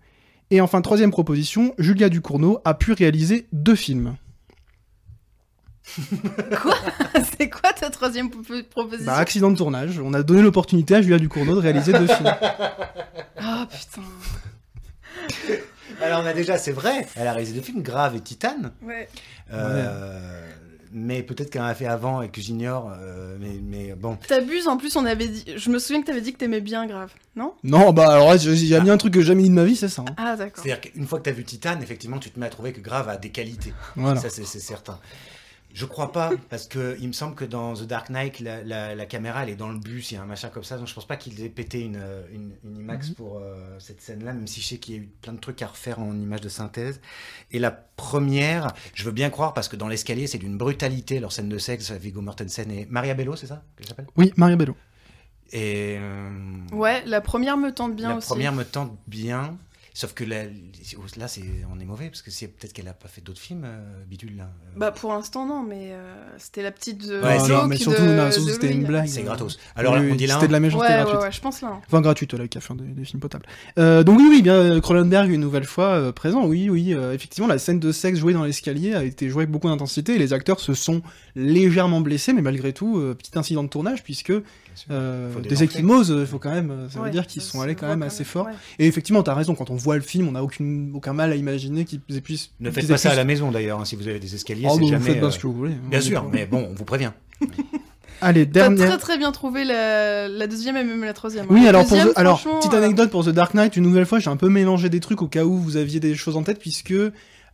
Et enfin, troisième proposition, Julia Ducournau a pu réaliser deux films. Quoi ? C'est quoi ta troisième proposition ? Bah, accident de tournage. On a donné l'opportunité à Julia Ducournau de réaliser deux films. Ah, oh, putain. Alors, on a déjà, c'est vrai, elle a réalisé deux films, Grave et Titane. Ouais. Euh... Ouais. Mais peut-être qu'elle en a fait avant et que j'ignore, euh, mais, mais bon. T'abuses, en plus, on avait dit... Je me souviens que t'avais dit que t'aimais bien Grave, non ? Non, bah alors là, il y a bien ah. un truc que j'ai jamais dit de ma vie, c'est ça. Hein. Ah, d'accord. C'est-à-dire qu'une fois que t'as vu Titane, effectivement, tu te mets à trouver que Grave a des qualités. Voilà. Ça, c'est, c'est certain. Je crois pas, parce que il me semble que dans The Dark Knight, la, la, la caméra elle est dans le bus, il y a un machin comme ça, donc je pense pas qu'ils aient pété une, une, une IMAX mm-hmm. pour euh, cette scène-là, même si je sais qu'il y a eu plein de trucs à refaire en images de synthèse. Et la première, je veux bien croire, parce que dans l'escalier, c'est d'une brutalité leur scène de sexe, Viggo Mortensen et Maria Bello, c'est ça que j'appelle ? Oui, Maria Bello. Et euh... ouais, la première me tente bien la aussi. La première me tente bien. Sauf que là, là c'est, on est mauvais, parce que c'est peut-être qu'elle n'a pas fait d'autres films, euh, bidule, là. Bah, pour l'instant, non, mais euh, c'était la petite... Euh, ouais, non, mais surtout, de, non, surtout c'était Louis. Une blague. C'est gratos. Alors oui, là, on dit là... C'était de la méchanceté ouais, gratuite. Ouais, ouais, je pense là. Hein. Enfin, gratuite, là, qui a fait des, des films potables. Euh, donc oui, oui, bien, Cronenberg, une nouvelle fois, euh, présent, oui, oui. Euh, effectivement, la scène de sexe jouée dans l'escalier a été jouée avec beaucoup d'intensité, et les acteurs se sont légèrement blessés, mais malgré tout, euh, petit incident de tournage, puisque euh, des ecchymoses, il faut quand même... Ça veut ouais, dire qu'ils sont allés quand même assez forts. Et effectivement, t'as raison, quand on voit le film, on n'a aucune aucun mal à imaginer qu'ils puissent. Ne faites pas ça à la maison d'ailleurs, hein, si vous avez des escaliers, oh, c'est jamais. Vous faites pas ce que vous voulez. Bien sûr, mais bon, on vous prévient. Allez, dernière. T'as très très bien trouvé la, la deuxième et même la troisième. Oui, alors, deuxième, pour the... alors petite anecdote pour The Dark Knight, une nouvelle fois, j'ai un peu mélangé des trucs au cas où vous aviez des choses en tête, puisque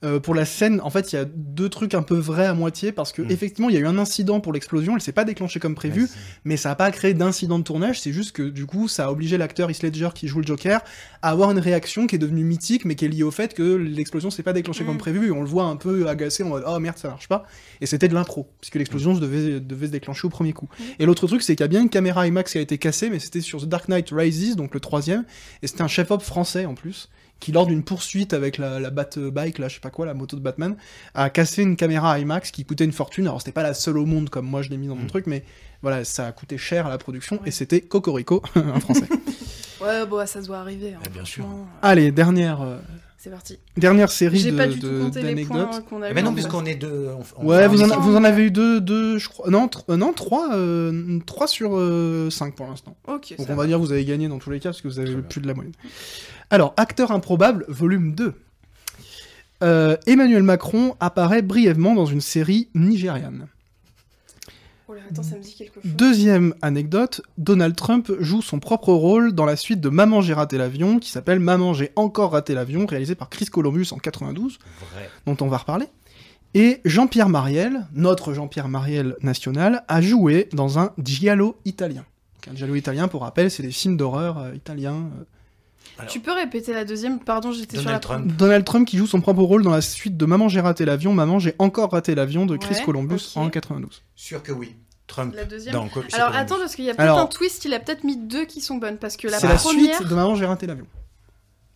euh, pour la scène, en fait, il y a deux trucs un peu vrais à moitié, parce que mm. effectivement, il y a eu un incident pour l'explosion, elle s'est pas déclenchée comme prévu, Merci. mais ça a pas créé d'incident de tournage, c'est juste que du coup, ça a obligé l'acteur Heath Ledger qui joue le Joker à avoir une réaction qui est devenue mythique, mais qui est liée au fait que l'explosion s'est pas déclenchée mm. comme prévu, et on le voit un peu agacé en mode oh merde, ça marche pas, et c'était de l'impro, puisque l'explosion mm. devait, devait se déclencher au premier coup. Mm. Et l'autre truc, c'est qu'il y a bien une caméra IMAX qui a été cassée, mais c'était sur The Dark Knight Rises, donc le troisième, et c'était un chef-op français en plus, qui lors d'une poursuite avec la, la Bat-Bike, là, je sais pas quoi, la moto de Batman, a cassé une caméra IMAX qui coûtait une fortune. Alors c'était pas la seule au monde, comme moi je l'ai mis dans mon mmh. truc, mais voilà, ça a coûté cher à la production, ouais. et c'était Cocorico, en français. Ouais, bon, ça se doit arriver. Hein, eh bien sûr. Allez, dernière... Euh... C'est parti. Dernière série J'ai de, pas du de, tout compté d'anecdotes. Mais eh ben non, puisqu'on est deux. On, on ouais, vous en, a, vous en avez eu deux, deux je crois. Non, tr- non trois, euh, trois sur euh, cinq pour l'instant. Okay, donc on va, va dire que vous avez gagné dans tous les cas, parce que vous avez plus de la moyenne. Alors, Acteur improbable, volume deux. Euh, Emmanuel Macron apparaît brièvement dans une série nigériane. Oh là, attends, ça me dit quelque chose. Deuxième anecdote, Donald Trump joue son propre rôle dans la suite de Maman j'ai raté l'avion, qui s'appelle Maman j'ai encore raté l'avion, réalisée par Chris Columbus en quatre-vingt-douze, Vrai. dont on va reparler. Et Jean-Pierre Marielle, notre Jean-Pierre Marielle national, a joué dans un giallo italien. Donc, un giallo italien, pour rappel, c'est des films d'horreur euh, italiens... Euh, Alors, tu peux répéter la deuxième ? Pardon, j'étais Donald sur la Trump. Pr- Donald Trump qui joue son propre rôle dans la suite de Maman j'ai raté l'avion, Maman j'ai encore raté l'avion de Chris ouais, Columbus okay. en quatre-vingt-douze. Sûr que oui. Trump. La deuxième. Non, quoi, Alors attends, parce qu'il y a peut-être Alors, un twist, il a peut-être mis deux qui sont bonnes, parce que la c'est première... C'est la suite de Maman j'ai raté l'avion.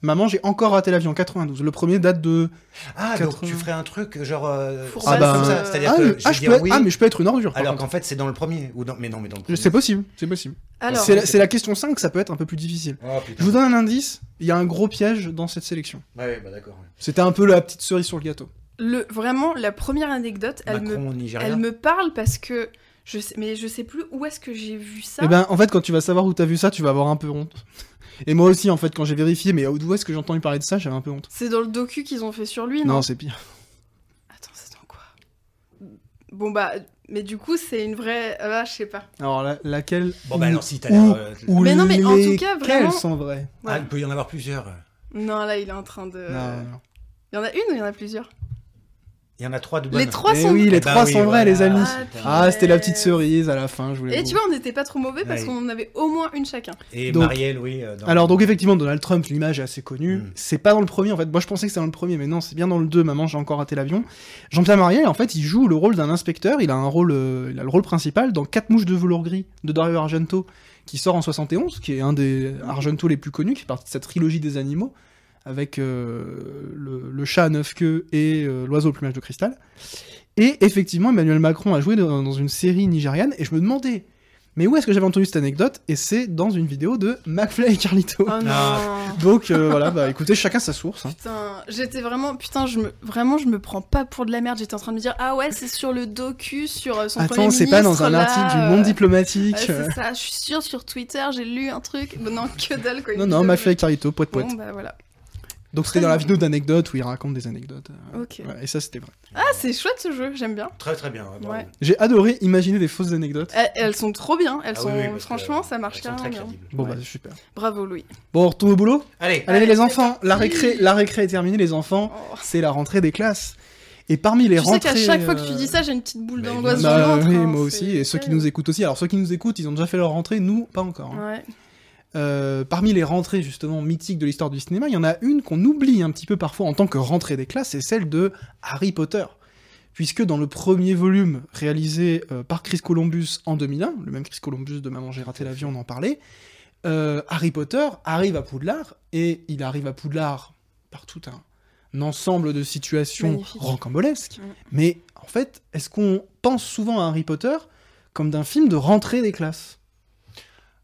Maman j'ai encore raté l'avion en quatre-vingt-douze. Le premier date de... Ah, quatre-vingts... donc tu ferais un truc genre... Euh, ah bah... comme ça. C'est-à-dire ah, que ah, je je peux être... oui. ah, mais je peux être une ordure. Alors qu'en fait, c'est dans le premier. Ou dans... Mais non, mais dans le premier. C'est possible, c'est possible. Alors, c'est, la, c'est la question cinq, ça peut être un peu plus difficile. Oh, je vous donne un indice, il y a un gros piège dans cette sélection. Ouais, bah d'accord. Ouais. C'était un peu la petite cerise sur le gâteau. Le, vraiment, la première anecdote, elle, Macron, me, elle me parle parce que... Je sais, mais je sais plus où est-ce que j'ai vu ça. Eh ben, en fait, quand tu vas savoir où t'as vu ça, tu vas avoir un peu honte. Et moi aussi, en fait, quand j'ai vérifié, mais d'où est-ce que j'ai entendu parler de ça, j'avais un peu honte. C'est dans le docu qu'ils ont fait sur lui, non ? Non, c'est pire. Attends, c'est dans quoi ? Bon, bah, mais du coup, c'est une vraie... Ah, je sais pas. Alors, la, laquelle... Bon, bah, alors, si, t'as l'air... Euh... Mais non, mais en tout cas, vraiment... Lesquelles sont vraies ? Ouais. Ah, il peut y en avoir plusieurs. Non, là, il est en train de... Non. Il y en a une ou il y en a plusieurs ? Il y en a trois de bonnes. Les trois sont, oui, les trois bah oui, sont vrais, voilà. les amis. Ah, ah, c'était la petite cerise à la fin, je voulais Et vous... tu vois, on n'était pas trop mauvais parce oui. qu'on en avait au moins une chacun. Et donc, Marielle, oui. Dans... Alors, donc effectivement, Donald Trump, l'image est assez connue. Mm. C'est pas dans le premier, en fait. Moi, je pensais que c'était dans le premier, mais non, c'est bien dans le deux. Maman, j'ai encore raté l'avion. Jean-Pierre Marielle, en fait, il joue le rôle d'un inspecteur. Il a un rôle, euh, il a le rôle principal dans Quatre mouches de velours gris de Dario Argento, qui sort en soixante et onze, qui est un des Argento les plus connus, qui fait partie de cette trilogie des animaux, avec euh, le, le chat à neuf queues et euh, l'oiseau au plumage de cristal. Et effectivement, Emmanuel Macron a joué dans, dans une série nigériane, et je me demandais, mais où est-ce que j'avais entendu cette anecdote ? Et c'est dans une vidéo de McFly et Carlito. Oh non. Donc euh, voilà, bah écoutez, chacun sa source. Hein. Putain, j'étais vraiment, putain, je me, vraiment, je me prends pas pour de la merde. J'étais en train de me dire, ah ouais, c'est sur le docu, sur son Attends, premier ministre. Attends, c'est pas dans un là, article euh... du Monde Diplomatique. Ouais, c'est ça, je suis sûre, sur Twitter, j'ai lu un truc. Bon, non, que dalle quoi. Non, non, McFly et Carlito, poète poète. Bon, bah voilà. Donc c'était dans la vidéo d'anecdotes où il raconte des anecdotes. Okay. Ouais, et ça c'était vrai. Ah c'est chouette ce jeu, j'aime bien. Très très bien. Ouais, ouais. J'ai adoré imaginer des fausses anecdotes. Elles, elles sont trop bien, elles ah, sont oui, oui, franchement ça marche bien. Bon ouais. bah super. Bravo Louis. Bon on retourne au boulot. Allez, allez, allez les enfants, la récré, la récré est terminée les enfants, oh. c'est la rentrée des classes. Et parmi les tu rentrées... Tu sais qu'à chaque euh... fois que tu dis ça, j'ai une petite boule d'angoisse. Bah, bah, oui, hein, moi aussi, et ceux qui nous écoutent aussi. Alors ceux qui nous écoutent, ils ont déjà fait leur rentrée, nous, pas encore. Hein. Ouais. Euh, parmi les rentrées justement mythiques de l'histoire du cinéma, il y en a une qu'on oublie un petit peu parfois en tant que rentrée des classes, c'est celle de Harry Potter. Puisque dans le premier volume réalisé euh, par Chris Columbus en deux mille un, le même Chris Columbus de Maman j'ai raté l'avion, on en parlait, euh, Harry Potter arrive à Poudlard, et il arrive à Poudlard par tout un, un ensemble de situations magnifique, rocambolesques. Ouais. Mais en fait, est-ce qu'on pense souvent à Harry Potter comme d'un film de rentrée des classes ?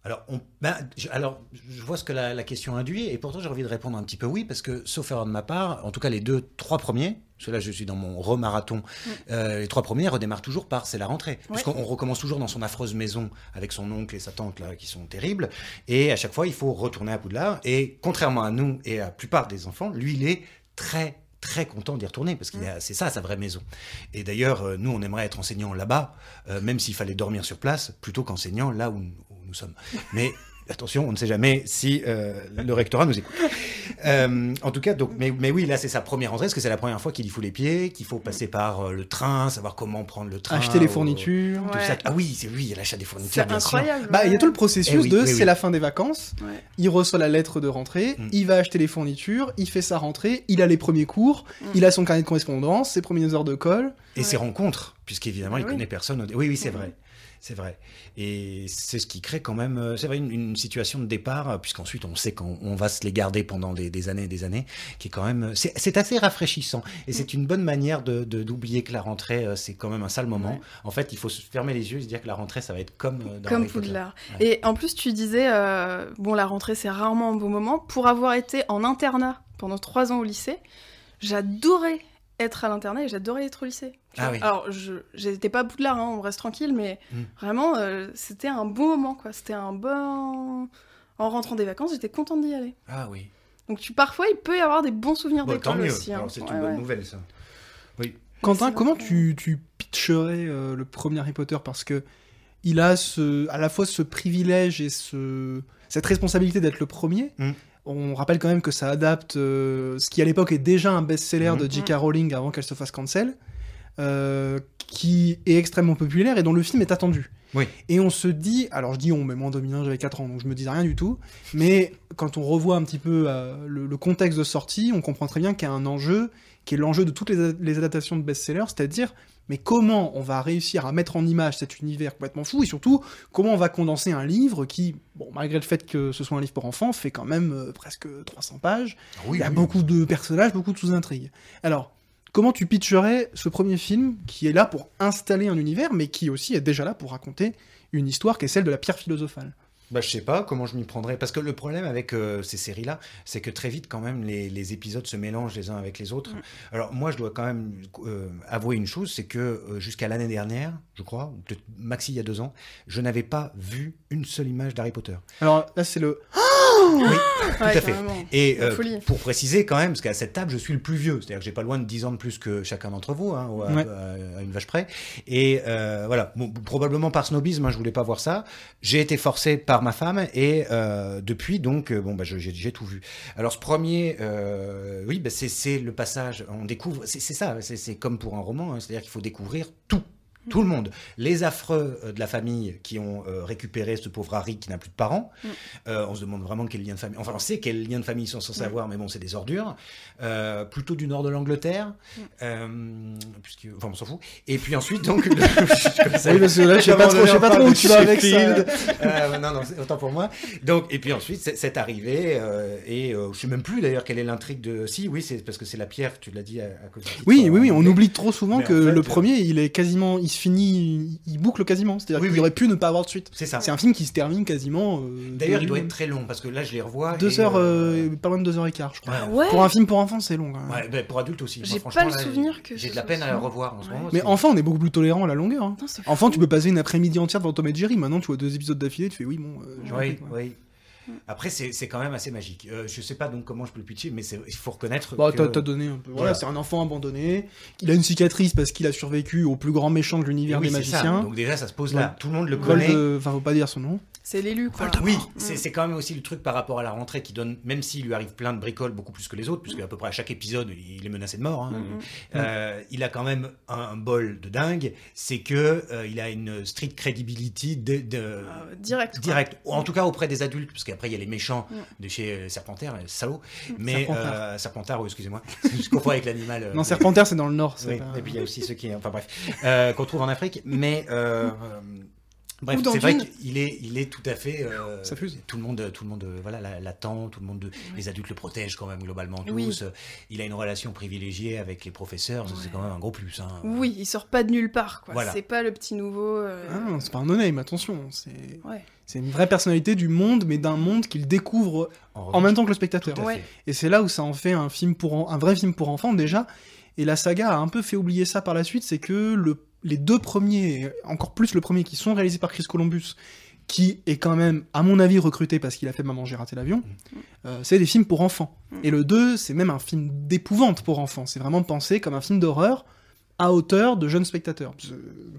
Alors, on, ben, je, alors, je vois ce que la, la question induit, et pourtant j'ai envie de répondre un petit peu oui, parce que, sauf erreur de ma part, en tout cas les deux, trois premiers, parce que là je suis dans mon remarathon, oui. euh, les trois premiers redémarrent toujours par « c'est la rentrée ». Parce oui. qu'on recommence toujours dans son affreuse maison, avec son oncle et sa tante là, qui sont terribles, et à chaque fois il faut retourner à Poudlard, et contrairement à nous et à la plupart des enfants, lui il est très... très content d'y retourner, parce que mmh. c'est ça, sa vraie maison. Et d'ailleurs, euh, nous, on aimerait être enseignants là-bas, euh, même s'il fallait dormir sur place, plutôt qu'enseignants là où, où nous sommes. Mais attention, on ne sait jamais si euh, le rectorat nous écoute. Euh, en tout cas, donc, mais, mais oui, là, c'est sa première rentrée, parce que c'est la première fois qu'il y fout les pieds, qu'il faut passer par euh, le train, savoir comment prendre le train. Acheter les fournitures. Euh, ouais. Ah oui, c'est oui, l'achat des fournitures, c'est bien incroyable. Sûr. Bah, il y a tout le processus eh oui, de oui, c'est oui. la fin des vacances, ouais. il reçoit la lettre de rentrée, mm. il va acheter les fournitures, il fait sa rentrée, il a les premiers cours, mm. il a son carnet de correspondance, ses premières heures de colle. Et ouais. ses rencontres, puisqu'évidemment, ah, il ne oui. connaît personne. Au... Oui, oui, c'est mm. vrai. C'est vrai. Et c'est ce qui crée quand même c'est vrai, une, une situation de départ, puisqu'ensuite on sait qu'on on va se les garder pendant des, des années et des années, qui est quand même... C'est, c'est assez rafraîchissant. Et c'est une bonne manière de, de, d'oublier que la rentrée, c'est quand même un sale moment. Ouais. En fait, il faut se fermer les yeux et se dire que la rentrée, ça va être comme... Dans comme Poudlard. Ouais. Et en plus, tu disais, euh, bon, la rentrée, c'est rarement un bon moment. Pour avoir été en internat pendant trois ans au lycée, j'adorais être à l'internat et j'adorais être au lycée. Ah oui. Alors, je n'étais pas à Poudlard, hein, on reste tranquille, mais mm. vraiment, euh, c'était un bon moment, quoi. C'était un bon... En rentrant des vacances, j'étais contente d'y aller. Ah oui. Donc, tu, parfois, il peut y avoir des bons souvenirs bon, d'école aussi. Hein. Alors, c'est ouais, une ouais. bonne nouvelle, ça. Oui. Quentin, comment tu, tu pitcherais euh, le premier Harry Potter ? Parce que il a ce, à la fois ce privilège et ce, cette responsabilité d'être le premier. Mm. On rappelle quand même que ça adapte euh, ce qui, à l'époque, est déjà un best-seller mm. de J K mm. Rowling avant qu'elle se fasse cancel. Euh, qui est extrêmement populaire et dont le film est attendu. Oui. Et on se dit, alors je dis on, mais moi en deux mille un j'avais quatre ans donc je me disais rien du tout, mais quand on revoit un petit peu euh, le, le contexte de sortie, on comprend très bien qu'il y a un enjeu qui est l'enjeu de toutes les, les adaptations de best-sellers, c'est-à-dire mais comment on va réussir à mettre en image cet univers complètement fou et surtout comment on va condenser un livre qui, bon, malgré le fait que ce soit un livre pour enfants, fait quand même euh, presque trois cents pages, oui, il y a oui. beaucoup de personnages, beaucoup de sous-intrigues. Alors comment tu pitcherais ce premier film qui est là pour installer un univers, mais qui aussi est déjà là pour raconter une histoire qui est celle de la pierre philosophale ? Bah, je sais pas comment je m'y prendrais, parce que le problème avec euh, ces séries-là, c'est que très vite quand même les, les épisodes se mélangent les uns avec les autres. Mmh. Alors moi je dois quand même euh, avouer une chose, c'est que euh, jusqu'à l'année dernière, je crois, ou peut-être maxi il y a deux ans, je n'avais pas vu une seule image d'Harry Potter. Alors là c'est le... Oui, ah tout ouais, à fait. Carrément. Et euh, pour préciser quand même, parce qu'à cette table, je suis le plus vieux, c'est-à-dire que j'ai pas loin de dix ans de plus que chacun d'entre vous, hein, à, ouais. à, à une vache près. Et euh, voilà, bon, probablement par snobisme, hein, je voulais pas voir ça. J'ai été forcé par ma femme et euh, depuis, donc, bon, bah, je, j'ai, j'ai tout vu. Alors ce premier, euh, oui, bah, c'est, c'est le passage, on découvre, c'est, c'est ça, c'est, c'est comme pour un roman, hein, c'est-à-dire qu'il faut découvrir tout. Tout le monde. Les affreux de la famille qui ont euh, récupéré ce pauvre Harry qui n'a plus de parents. Mm. Euh, on se demande vraiment quel lien de famille... Enfin, on sait quel lien de famille ils sont sans mm. savoir, mais bon, c'est des ordures. Euh, plutôt du nord de l'Angleterre. Mm. Euh, puisque... Enfin, on s'en fout. Et puis ensuite, donc... Le... je oui, parce que là, je ne sais, sais pas trop où tu vas avec ça. euh, non, non, c'est... autant pour moi. Donc, et puis ensuite, c'est, cette arrivée, euh, et euh, je ne sais même plus d'ailleurs quelle est l'intrigue de... Si, oui, c'est parce que c'est la pierre, tu l'as dit à, à cause de... Oui, oui, oui, on oublie trop souvent mais que en fait, le premier, il est quasiment... Il finit, il boucle quasiment, c'est-à-dire oui, qu'il oui. aurait pu ne pas avoir de suite. C'est ça. C'est un film qui se termine quasiment. Euh, D'ailleurs, il doit être très long parce que là, je les revois. Deux et heures, euh, euh... pas loin de deux heures et quart, je crois. Ah ouais. Pour un film pour enfants, c'est long. Hein. Ouais, bah, pour adultes aussi. J'ai Moi, pas le là, souvenir que. J'ai de la peine à le revoir en ce ouais. moment. Mais enfant, on est beaucoup plus tolérant à la longueur. Hein. Non, enfant, tu peux passer une après-midi entière devant Tom et Jerry. Maintenant, tu vois deux épisodes d'affilée, tu fais oui, bon. Euh, j'ai oui, oui. Après, c'est, c'est quand même assez magique. Euh, je sais pas donc comment je peux le pitcher, mais il faut reconnaître. Bah, que... t'as, t'as donné un peu. Voilà, voilà, c'est un enfant abandonné. Il a une cicatrice parce qu'il a survécu au plus grand méchant de l'univers oui, des magiciens. Ça. Donc, déjà, ça se pose là. Tout le monde le Gold, connaît. Enfin, euh, faut pas dire son nom. C'est l'élu, quoi. Oui, mmh. c'est, c'est quand même aussi le truc par rapport à la rentrée qui donne, même s'il lui arrive plein de bricoles, beaucoup plus que les autres, puisque à peu près à chaque épisode, il est menacé de mort. Hein. Mmh. Euh, mmh. Il a quand même un, un bol de dingue, c'est qu'il euh, a une street credibility de, de, euh, direct, direct. En tout cas auprès des adultes, parce qu'après, il y a les méchants mmh. de chez Serpentard, salaud. Mais, Serpentard, euh, Serpentard oui, excusez-moi. Je confonds avec l'animal. Euh, non, Serpentard, c'est dans le Nord. C'est oui. pas... Et puis, il y a aussi ceux qui... Enfin, bref. Euh, qu'on trouve en Afrique, mais... Euh, mmh. Bref, c'est vrai une... qu'il est, il est tout à fait. Euh, ça fuse. Tout le monde, tout le monde, voilà, l'attend. Tout le monde, oui. les adultes le protègent quand même globalement tous. Oui. Il a une relation privilégiée avec les professeurs. Ouais. C'est quand même un gros plus. Hein. Oui, il sort pas de nulle part. Quoi. Voilà. C'est pas le petit nouveau. Euh... Ah, non, c'est pas un no-name. Attention, c'est. Ouais. C'est une vraie personnalité du monde, mais d'un monde qu'il découvre en, en même temps que le spectateur. Ouais. Et c'est là où ça en fait un film pour en... un vrai film pour enfants déjà. Et la saga a un peu fait oublier ça par la suite, c'est que le Les deux premiers, encore plus le premier, qui sont réalisés par Chris Columbus, qui est quand même, à mon avis, recruté parce qu'il a fait Maman j'ai raté l'avion, euh, c'est des films pour enfants. Et le deux, c'est même un film d'épouvante pour enfants. C'est vraiment pensé comme un film d'horreur à hauteur de jeunes spectateurs.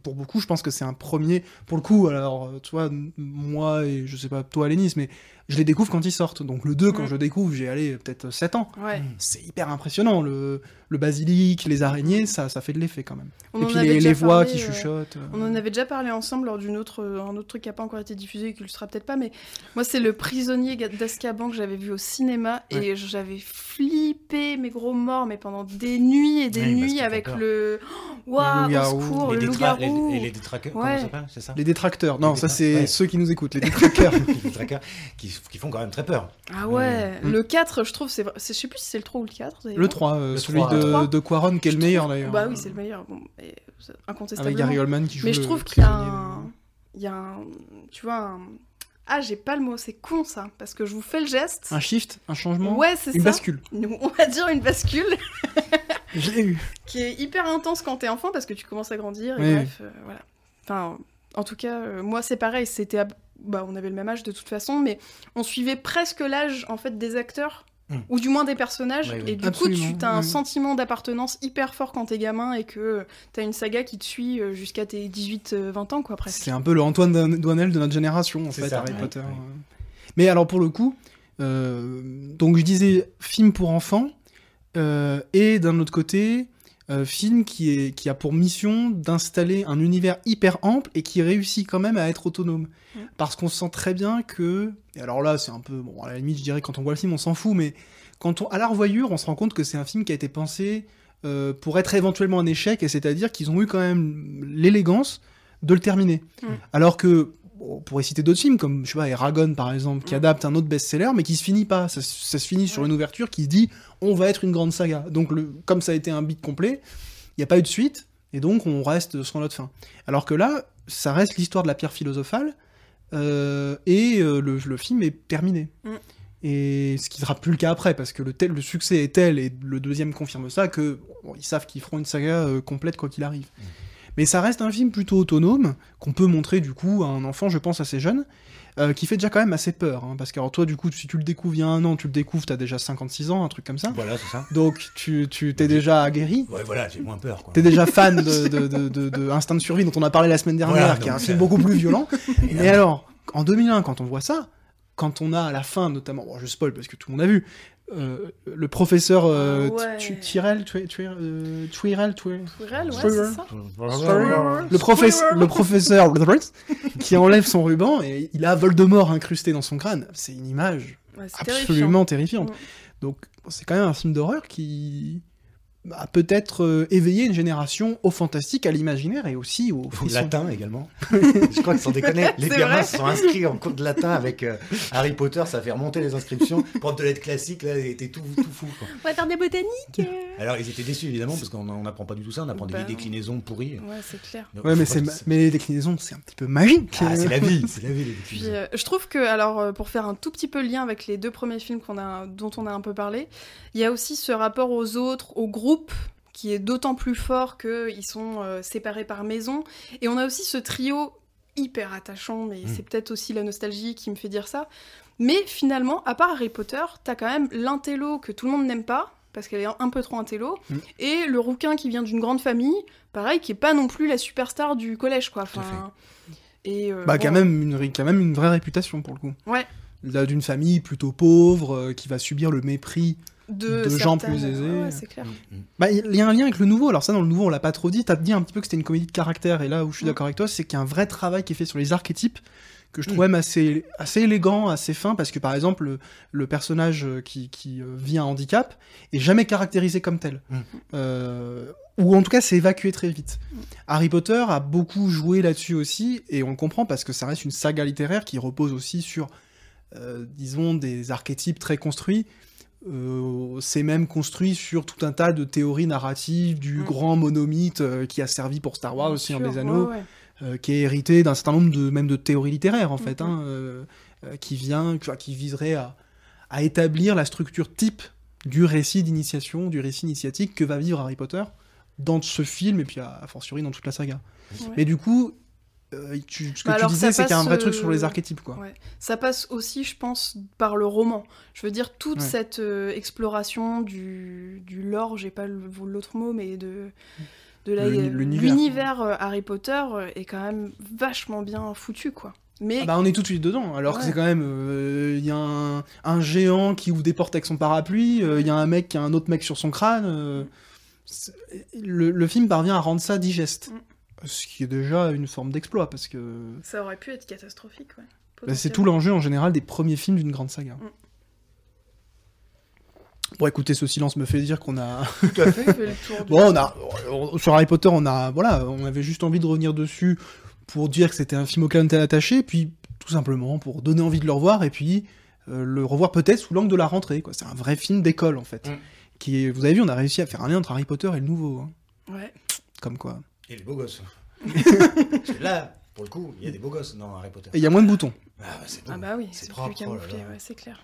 Pour beaucoup, je pense que c'est un premier... Pour le coup, alors, toi, moi, et je sais pas, toi, Lénis, mais je les découvre quand ils sortent. Donc le deux, quand mmh. je découvre, j'ai allé peut-être sept ans. Ouais. C'est hyper impressionnant. Le... le basilic, les araignées, ça, ça fait de l'effet quand même. On et puis les, les voix parlé, qui chuchotent. Euh... On en avait déjà parlé ensemble lors d'un autre, un autre truc qui n'a pas encore été diffusé et qui ne le sera peut-être pas, mais moi c'est Le Prisonnier d'Azkaban que j'avais vu au cinéma ouais. et j'avais flippé mes gros morts mais pendant des nuits et des oui, nuits avec le... Waouh, wow, au secours, les le détra... loup-garou. Les, les détraqueurs, ouais. comment ça s'appelle, c'est ça ? Les détracteurs, non, les détra... ça c'est ouais. ceux qui nous écoutent, les détraqueurs. les détraqueurs qui, qui font quand même très peur. Ah ouais, mmh. le quatre je trouve, c'est... je ne sais plus si c'est le trois ou le quatre d'ailleurs. Le trois, celui de... De, de Quaron qui est je le meilleur trouve... d'ailleurs. Bah oui, c'est le meilleur, bon, et incontestablement. Avec Gary Oldman qui joue. Mais je trouve qu'il y a un, il y a un, tu vois, un... ah j'ai pas le mot, c'est con ça, parce que je vous fais le geste. Un shift, un changement. Ouais, c'est une ça. Une bascule. On va dire une bascule. Je l'ai eu. Qui est hyper intense quand t'es enfant parce que tu commences à grandir. Et oui. Bref, euh, voilà. Enfin, en tout cas, euh, moi c'est pareil, c'était, ab... bah on avait le même âge de toute façon, mais on suivait presque l'âge en fait des acteurs. Mmh. Ou du moins des personnages, ouais, ouais. et du Absolument, coup tu t'as un ouais. sentiment d'appartenance hyper fort quand t'es gamin et que t'as une saga qui te suit jusqu'à tes dix-huit vingt ans quoi presque. C'est un peu le Antoine Doinel de notre génération en c'est fait, ça, Harry ouais, Potter. Ouais. Mais alors pour le coup, euh, donc je disais film pour enfants euh, et d'un autre côté euh, film qui, est, qui a pour mission d'installer un univers hyper ample et qui réussit quand même à être autonome. Mmh. Parce qu'on sent très bien que... Et alors là, c'est un peu... Bon, à la limite, je dirais quand on voit le film, on s'en fout, mais quand on, à la revoyure, on se rend compte que c'est un film qui a été pensé euh, pour être éventuellement un échec, et c'est-à-dire qu'ils ont eu quand même l'élégance de le terminer. Mmh. Alors que, bon, on pourrait citer d'autres films, comme, je sais pas, Eragon, par exemple, qui mmh. adapte un autre best-seller, mais qui se finit pas. Ça, ça se finit mmh. sur une ouverture qui se dit « On va être une grande saga ». Donc, le, comme ça a été un beat complet, il n'y a pas eu de suite, et donc on reste sur notre fin. Alors que là, ça reste l'histoire de la pierre philosophale, Euh, et euh, le, le film est terminé. Mm. Et ce qui ne sera plus le cas après, parce que le, tel, le succès est tel, et le deuxième confirme ça, que bon, ils savent qu'ils feront une saga euh, complète quoi qu'il arrive. Mm. Mais ça reste un film plutôt autonome, qu'on peut montrer du coup à un enfant, je pense, assez jeune, euh, qui fait déjà quand même assez peur. Hein, parce que alors, toi, du coup, si tu le découvres il y a un an, tu le découvres, t'as déjà cinquante-six ans, un truc comme ça. Voilà, c'est ça. Donc, tu, tu t'es déjà aguerri. Ouais, voilà, j'ai moins peur, quoi. T'es déjà fan de, de, de, de, de Instinct de survie, dont on a parlé la semaine dernière, voilà, qui est un film beaucoup plus violent. Et alors, en deux mille un, quand on voit ça, quand on a à la fin, notamment, bon, je spoil parce que tout le monde a vu, Euh, le professeur euh, ouais. Tyrell, Tyrell, Tyrell, Tyrell, Tyrell, ouais, Tyrell. C'est ça. Le, professe- le professeur qui enlève son ruban et il a Voldemort incrusté dans son crâne. C'est une image ouais, c'est absolument terrifiant. terrifiante. Ouais. Donc c'est quand même un film d'horreur qui a peut-être euh, éveillé une génération au fantastique, à l'imaginaire et aussi au, au latin également. Je crois que sans déconner, les gamins se sont inscrits en cours de latin avec euh, Harry Potter, ça fait remonter les inscriptions. Prof de lettres classiques, là, ils étaient tout, tout fous. On va faire des botaniques. Euh... Alors ils étaient déçus évidemment parce qu'on n'apprend pas du tout ça, on apprend bah, des déclinaisons pourries. Ouais, c'est clair. Donc, ouais, mais, c'est ma... c'est... mais les déclinaisons, c'est un petit peu magique. Ah, c'est la vie, c'est la vie les déclinaisons. Puis, euh, je trouve que, alors, euh, pour faire un tout petit peu le lien avec les deux premiers films qu'on a, dont on a un peu parlé, il y a aussi ce rapport aux autres, au groupe, qui est d'autant plus fort qu'ils sont euh, séparés par maison. Et on a aussi ce trio hyper attachant, mais mmh. c'est peut-être aussi la nostalgie qui me fait dire ça. Mais finalement, à part Harry Potter, t'as quand même l'intello que tout le monde n'aime pas, parce qu'elle est un peu trop intello, mmh. et le rouquin qui vient d'une grande famille, pareil, qui est pas non plus la superstar du collège, quoi. Enfin, Et euh, bah, bon, qui, a même une, qui a même une vraie réputation, pour le coup. Ouais. Là, d'une famille plutôt pauvre, euh, qui va subir le mépris de, de gens plus aisés. Ouais, c'est clair. Mm-hmm. Bah, il y a un lien avec Le Nouveau. Alors ça, dans Le Nouveau, on l'a pas trop dit. T'as dit un petit peu que c'était une comédie de caractère. Et là où je suis mm-hmm. d'accord avec toi, c'est qu'il y a un vrai travail qui est fait sur les archétypes, que je trouve même assez, assez élégant, assez fin, parce que par exemple, le, le personnage qui, qui vit un handicap est jamais caractérisé comme tel. Mmh. Euh, ou en tout cas, c'est évacué très vite. Mmh. Harry Potter a beaucoup joué là-dessus aussi, et on le comprend parce que ça reste une saga littéraire qui repose aussi sur, euh, disons, des archétypes très construits. Euh, c'est même construit sur tout un tas de théories narratives du mmh. grand monomythe euh, qui a servi pour Star Wars, Le Seigneur des Anneaux. Ouais, ouais. Euh, qui est hérité d'un certain nombre de même de théories littéraires en fait, mm-hmm. hein, euh, euh, qui vient, qui, qui viserait à, à établir la structure type du récit d'initiation, du récit initiatique que va vivre Harry Potter dans ce film et puis à, à fortiori dans toute la saga. Ouais. Mais du coup, euh, tu, ce que bah tu disais, c'est qu'il y a un vrai euh... truc sur les archétypes, quoi. Ouais. Ça passe aussi, je pense, par le roman. Je veux dire toute ouais. cette euh, exploration du du lore, j'ai pas l'autre mot, mais de mm. de la, l'univers, l'univers euh, Harry Potter est quand même vachement bien foutu, quoi. Mais... Ah bah on est tout de suite dedans, alors ouais. que c'est quand même... Il euh, y a un, un géant qui ouvre des portes avec son parapluie, il euh, y a un mec qui a un autre mec sur son crâne. Euh, le, le film parvient à rendre ça digeste, mm. ce qui est déjà une forme d'exploit, parce que... Ça aurait pu être catastrophique, ouais. Bah c'est tout l'enjeu, en général, des premiers films d'une grande saga. Mm. Bon, écoutez, ce silence me fait dire qu'on a... Tout à fait. Bon, on a... Sur Harry Potter, on a... Voilà, on avait juste envie de revenir dessus pour dire que c'était un film auquel on était attaché, puis tout simplement pour donner envie de le revoir, et puis euh, le revoir peut-être sous l'angle de la rentrée, quoi. C'est un vrai film d'école, en fait. Mm. Qui est... Vous avez vu, on a réussi à faire un lien entre Harry Potter et Le Nouveau. Hein. Ouais. Comme quoi. Et les beaux gosses. Là, pour le coup, il y a des beaux gosses dans Harry Potter. Et il y a moins de boutons. Ah bah, c'est bon. Ah bah oui, c'est, c'est propre, plus camouflé, ouais, c'est clair.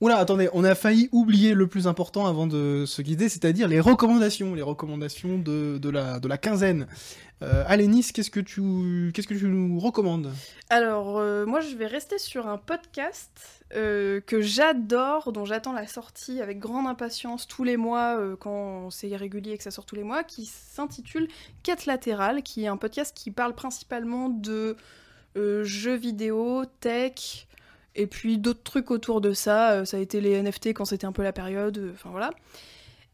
Oula, attendez, on a failli oublier le plus important avant de se guider, c'est-à-dire les recommandations, les recommandations de, de, la, de la quinzaine. Euh, Alénis, qu'est-ce que tu, qu'est-ce que tu nous recommandes ? Alors, euh, moi, je vais rester sur un podcast euh, que j'adore, dont j'attends la sortie avec grande impatience tous les mois, euh, quand c'est régulier et que ça sort tous les mois, qui s'intitule « Quête latérale », qui est un podcast qui parle principalement de euh, jeux vidéo, tech... Et puis d'autres trucs autour de ça, ça a été les N F T quand c'était un peu la période, enfin voilà.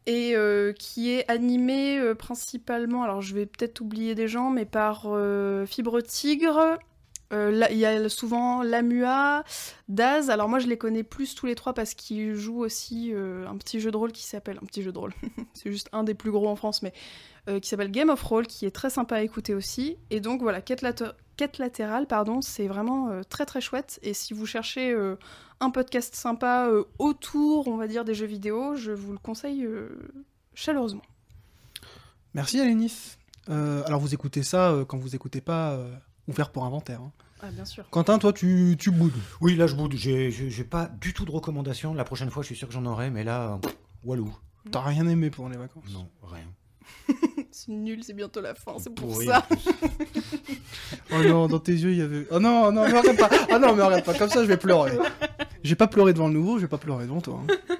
Et euh, qui est animé euh, principalement, alors je vais peut-être oublier des gens, mais par euh, Fibre Tigre, euh, là, il y a souvent Lamua, Daz, alors moi je les connais plus tous les trois parce qu'ils jouent aussi euh, un petit jeu de rôle qui s'appelle, un petit jeu de rôle, c'est juste un des plus gros en France, mais euh, qui s'appelle Game of Roll, qui est très sympa à écouter aussi. Et donc voilà, Quête latérale. Quête latérale, pardon, c'est vraiment euh, très très chouette, et si vous cherchez euh, un podcast sympa euh, autour, on va dire, des jeux vidéo, je vous le conseille euh, chaleureusement. Merci Alénis. Euh, alors vous écoutez ça euh, quand vous écoutez pas euh, ouvert pour inventaire. Hein. Ah, bien sûr. Quentin, toi, tu, tu boudes. Oui, là je boude, j'ai, j'ai, j'ai pas du tout de recommandations, la prochaine fois je suis sûr que j'en aurai, mais là, euh, walou. T'as rien aimé pendant les vacances ? Non, rien. C'est nul, c'est bientôt la fin, c'est pour oui, ça. Oh non, dans tes yeux il y avait. Oh non, non, me regarde pas. Oh non, me regarde pas. Comme ça, je vais pleurer. J'ai pas pleuré devant Le Nouveau, je vais pas pleurer devant toi. Hein.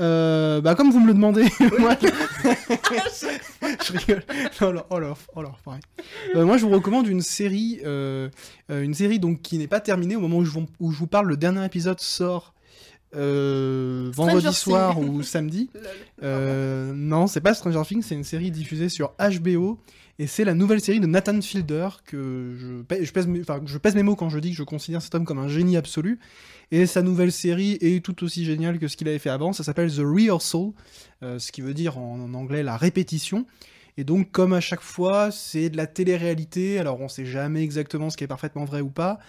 Euh, bah comme vous me le demandez, moi, je rigole. Oh là, oh là, oh là, pareil. Euh, moi, je vous recommande une série, euh, une série donc qui n'est pas terminée au moment où je vous, où je vous parle. Le dernier épisode sort. Euh, vendredi soir ou samedi. Euh, non, c'est pas Stranger Things, c'est une série diffusée sur H B O et c'est la nouvelle série de Nathan Fielder que je pèse, je pèse, mes, enfin, je pèse mes mots quand je dis que je considère cet homme comme un génie absolu. Et sa nouvelle série est tout aussi géniale que ce qu'il avait fait avant. Ça s'appelle The Rehearsal, euh, ce qui veut dire en, en anglais la répétition. Et donc, comme à chaque fois, c'est de la télé-réalité, alors on sait jamais exactement ce qui est parfaitement vrai ou pas,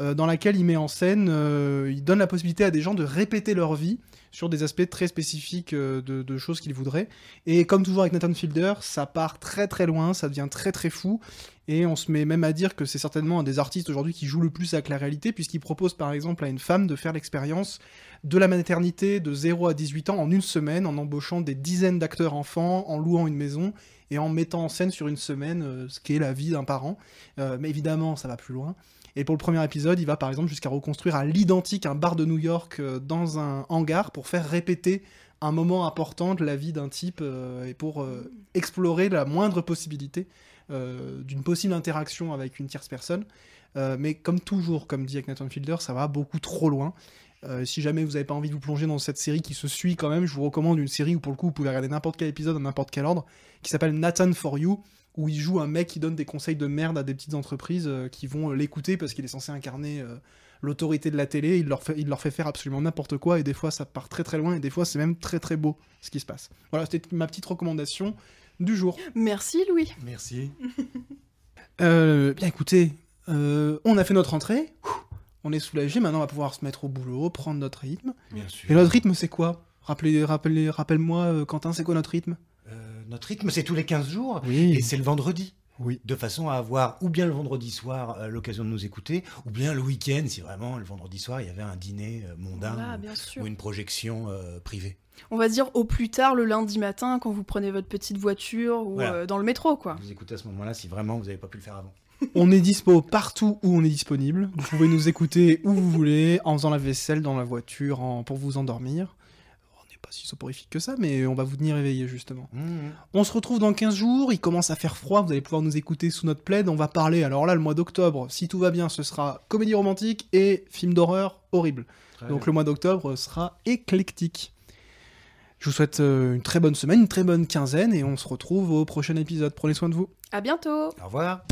euh, dans laquelle il met en scène, euh, il donne la possibilité à des gens de répéter leur vie sur des aspects très spécifiques euh, de, de choses qu'ils voudraient. Et comme toujours avec Nathan Fielder, ça part très très loin, ça devient très très fou, et on se met même à dire que c'est certainement un des artistes aujourd'hui qui joue le plus avec la réalité, puisqu'il propose par exemple à une femme de faire l'expérience de la maternité de zéro à dix-huit ans en une semaine, en embauchant des dizaines d'acteurs enfants, en louant une maison... et en mettant en scène sur une semaine euh, ce qu'est la vie d'un parent. Euh, mais évidemment, ça va plus loin. Et pour le premier épisode, il va par exemple jusqu'à reconstruire à l'identique un bar de New York euh, dans un hangar pour faire répéter un moment important de la vie d'un type euh, et pour euh, explorer la moindre possibilité euh, d'une possible interaction avec une tierce personne. Euh, mais comme toujours, comme dit avec Nathan Fielder, ça va beaucoup trop loin. Euh, si jamais vous n'avez pas envie de vous plonger dans cette série qui se suit quand même, je vous recommande une série où pour le coup vous pouvez regarder n'importe quel épisode à n'importe quel ordre, qui s'appelle Nathan For You, où il joue un mec qui donne des conseils de merde à des petites entreprises euh, qui vont l'écouter parce qu'il est censé incarner euh, l'autorité de la télé. Il leur, fait, il leur fait faire absolument n'importe quoi, et des fois ça part très très loin, et des fois c'est même très très beau ce qui se passe. Voilà, c'était ma petite recommandation du jour. Merci Louis. Merci. euh, bien écoutez, euh, on a fait notre entrée. On est soulagé, maintenant on va pouvoir se mettre au boulot, prendre notre rythme. Bien sûr. Et notre rythme, c'est quoi ? Rappelez, rappelez, Rappelle-moi, Quentin, c'est quoi notre rythme ? euh, Notre rythme, c'est tous les quinze jours, oui. Et c'est le vendredi. Oui. De façon à avoir, ou bien le vendredi soir, euh, l'occasion de nous écouter, ou bien le week-end, si vraiment le vendredi soir, il y avait un dîner euh, mondain ah, ou, ou une projection euh, privée. On va dire au plus tard le lundi matin, quand vous prenez votre petite voiture ou voilà. euh, dans le métro, quoi. Vous écoutez à ce moment-là, si vraiment vous n'avez pas pu le faire avant. On est dispo partout où on est disponible. Vous pouvez nous écouter où vous voulez, en faisant la vaisselle, dans la voiture, en... pour vous endormir. On n'est pas si soporifique que ça, mais on va vous tenir éveillé justement. Mmh. On se retrouve dans quinze jours, il commence à faire froid, vous allez pouvoir nous écouter sous notre plaid. On va parler, alors là, le mois d'octobre, si tout va bien, ce sera comédie romantique et film d'horreur horrible. Très Donc bien. Le mois d'octobre sera éclectique. Je vous souhaite une très bonne semaine, une très bonne quinzaine, et on se retrouve au prochain épisode. Prenez soin de vous. À bientôt. Au revoir.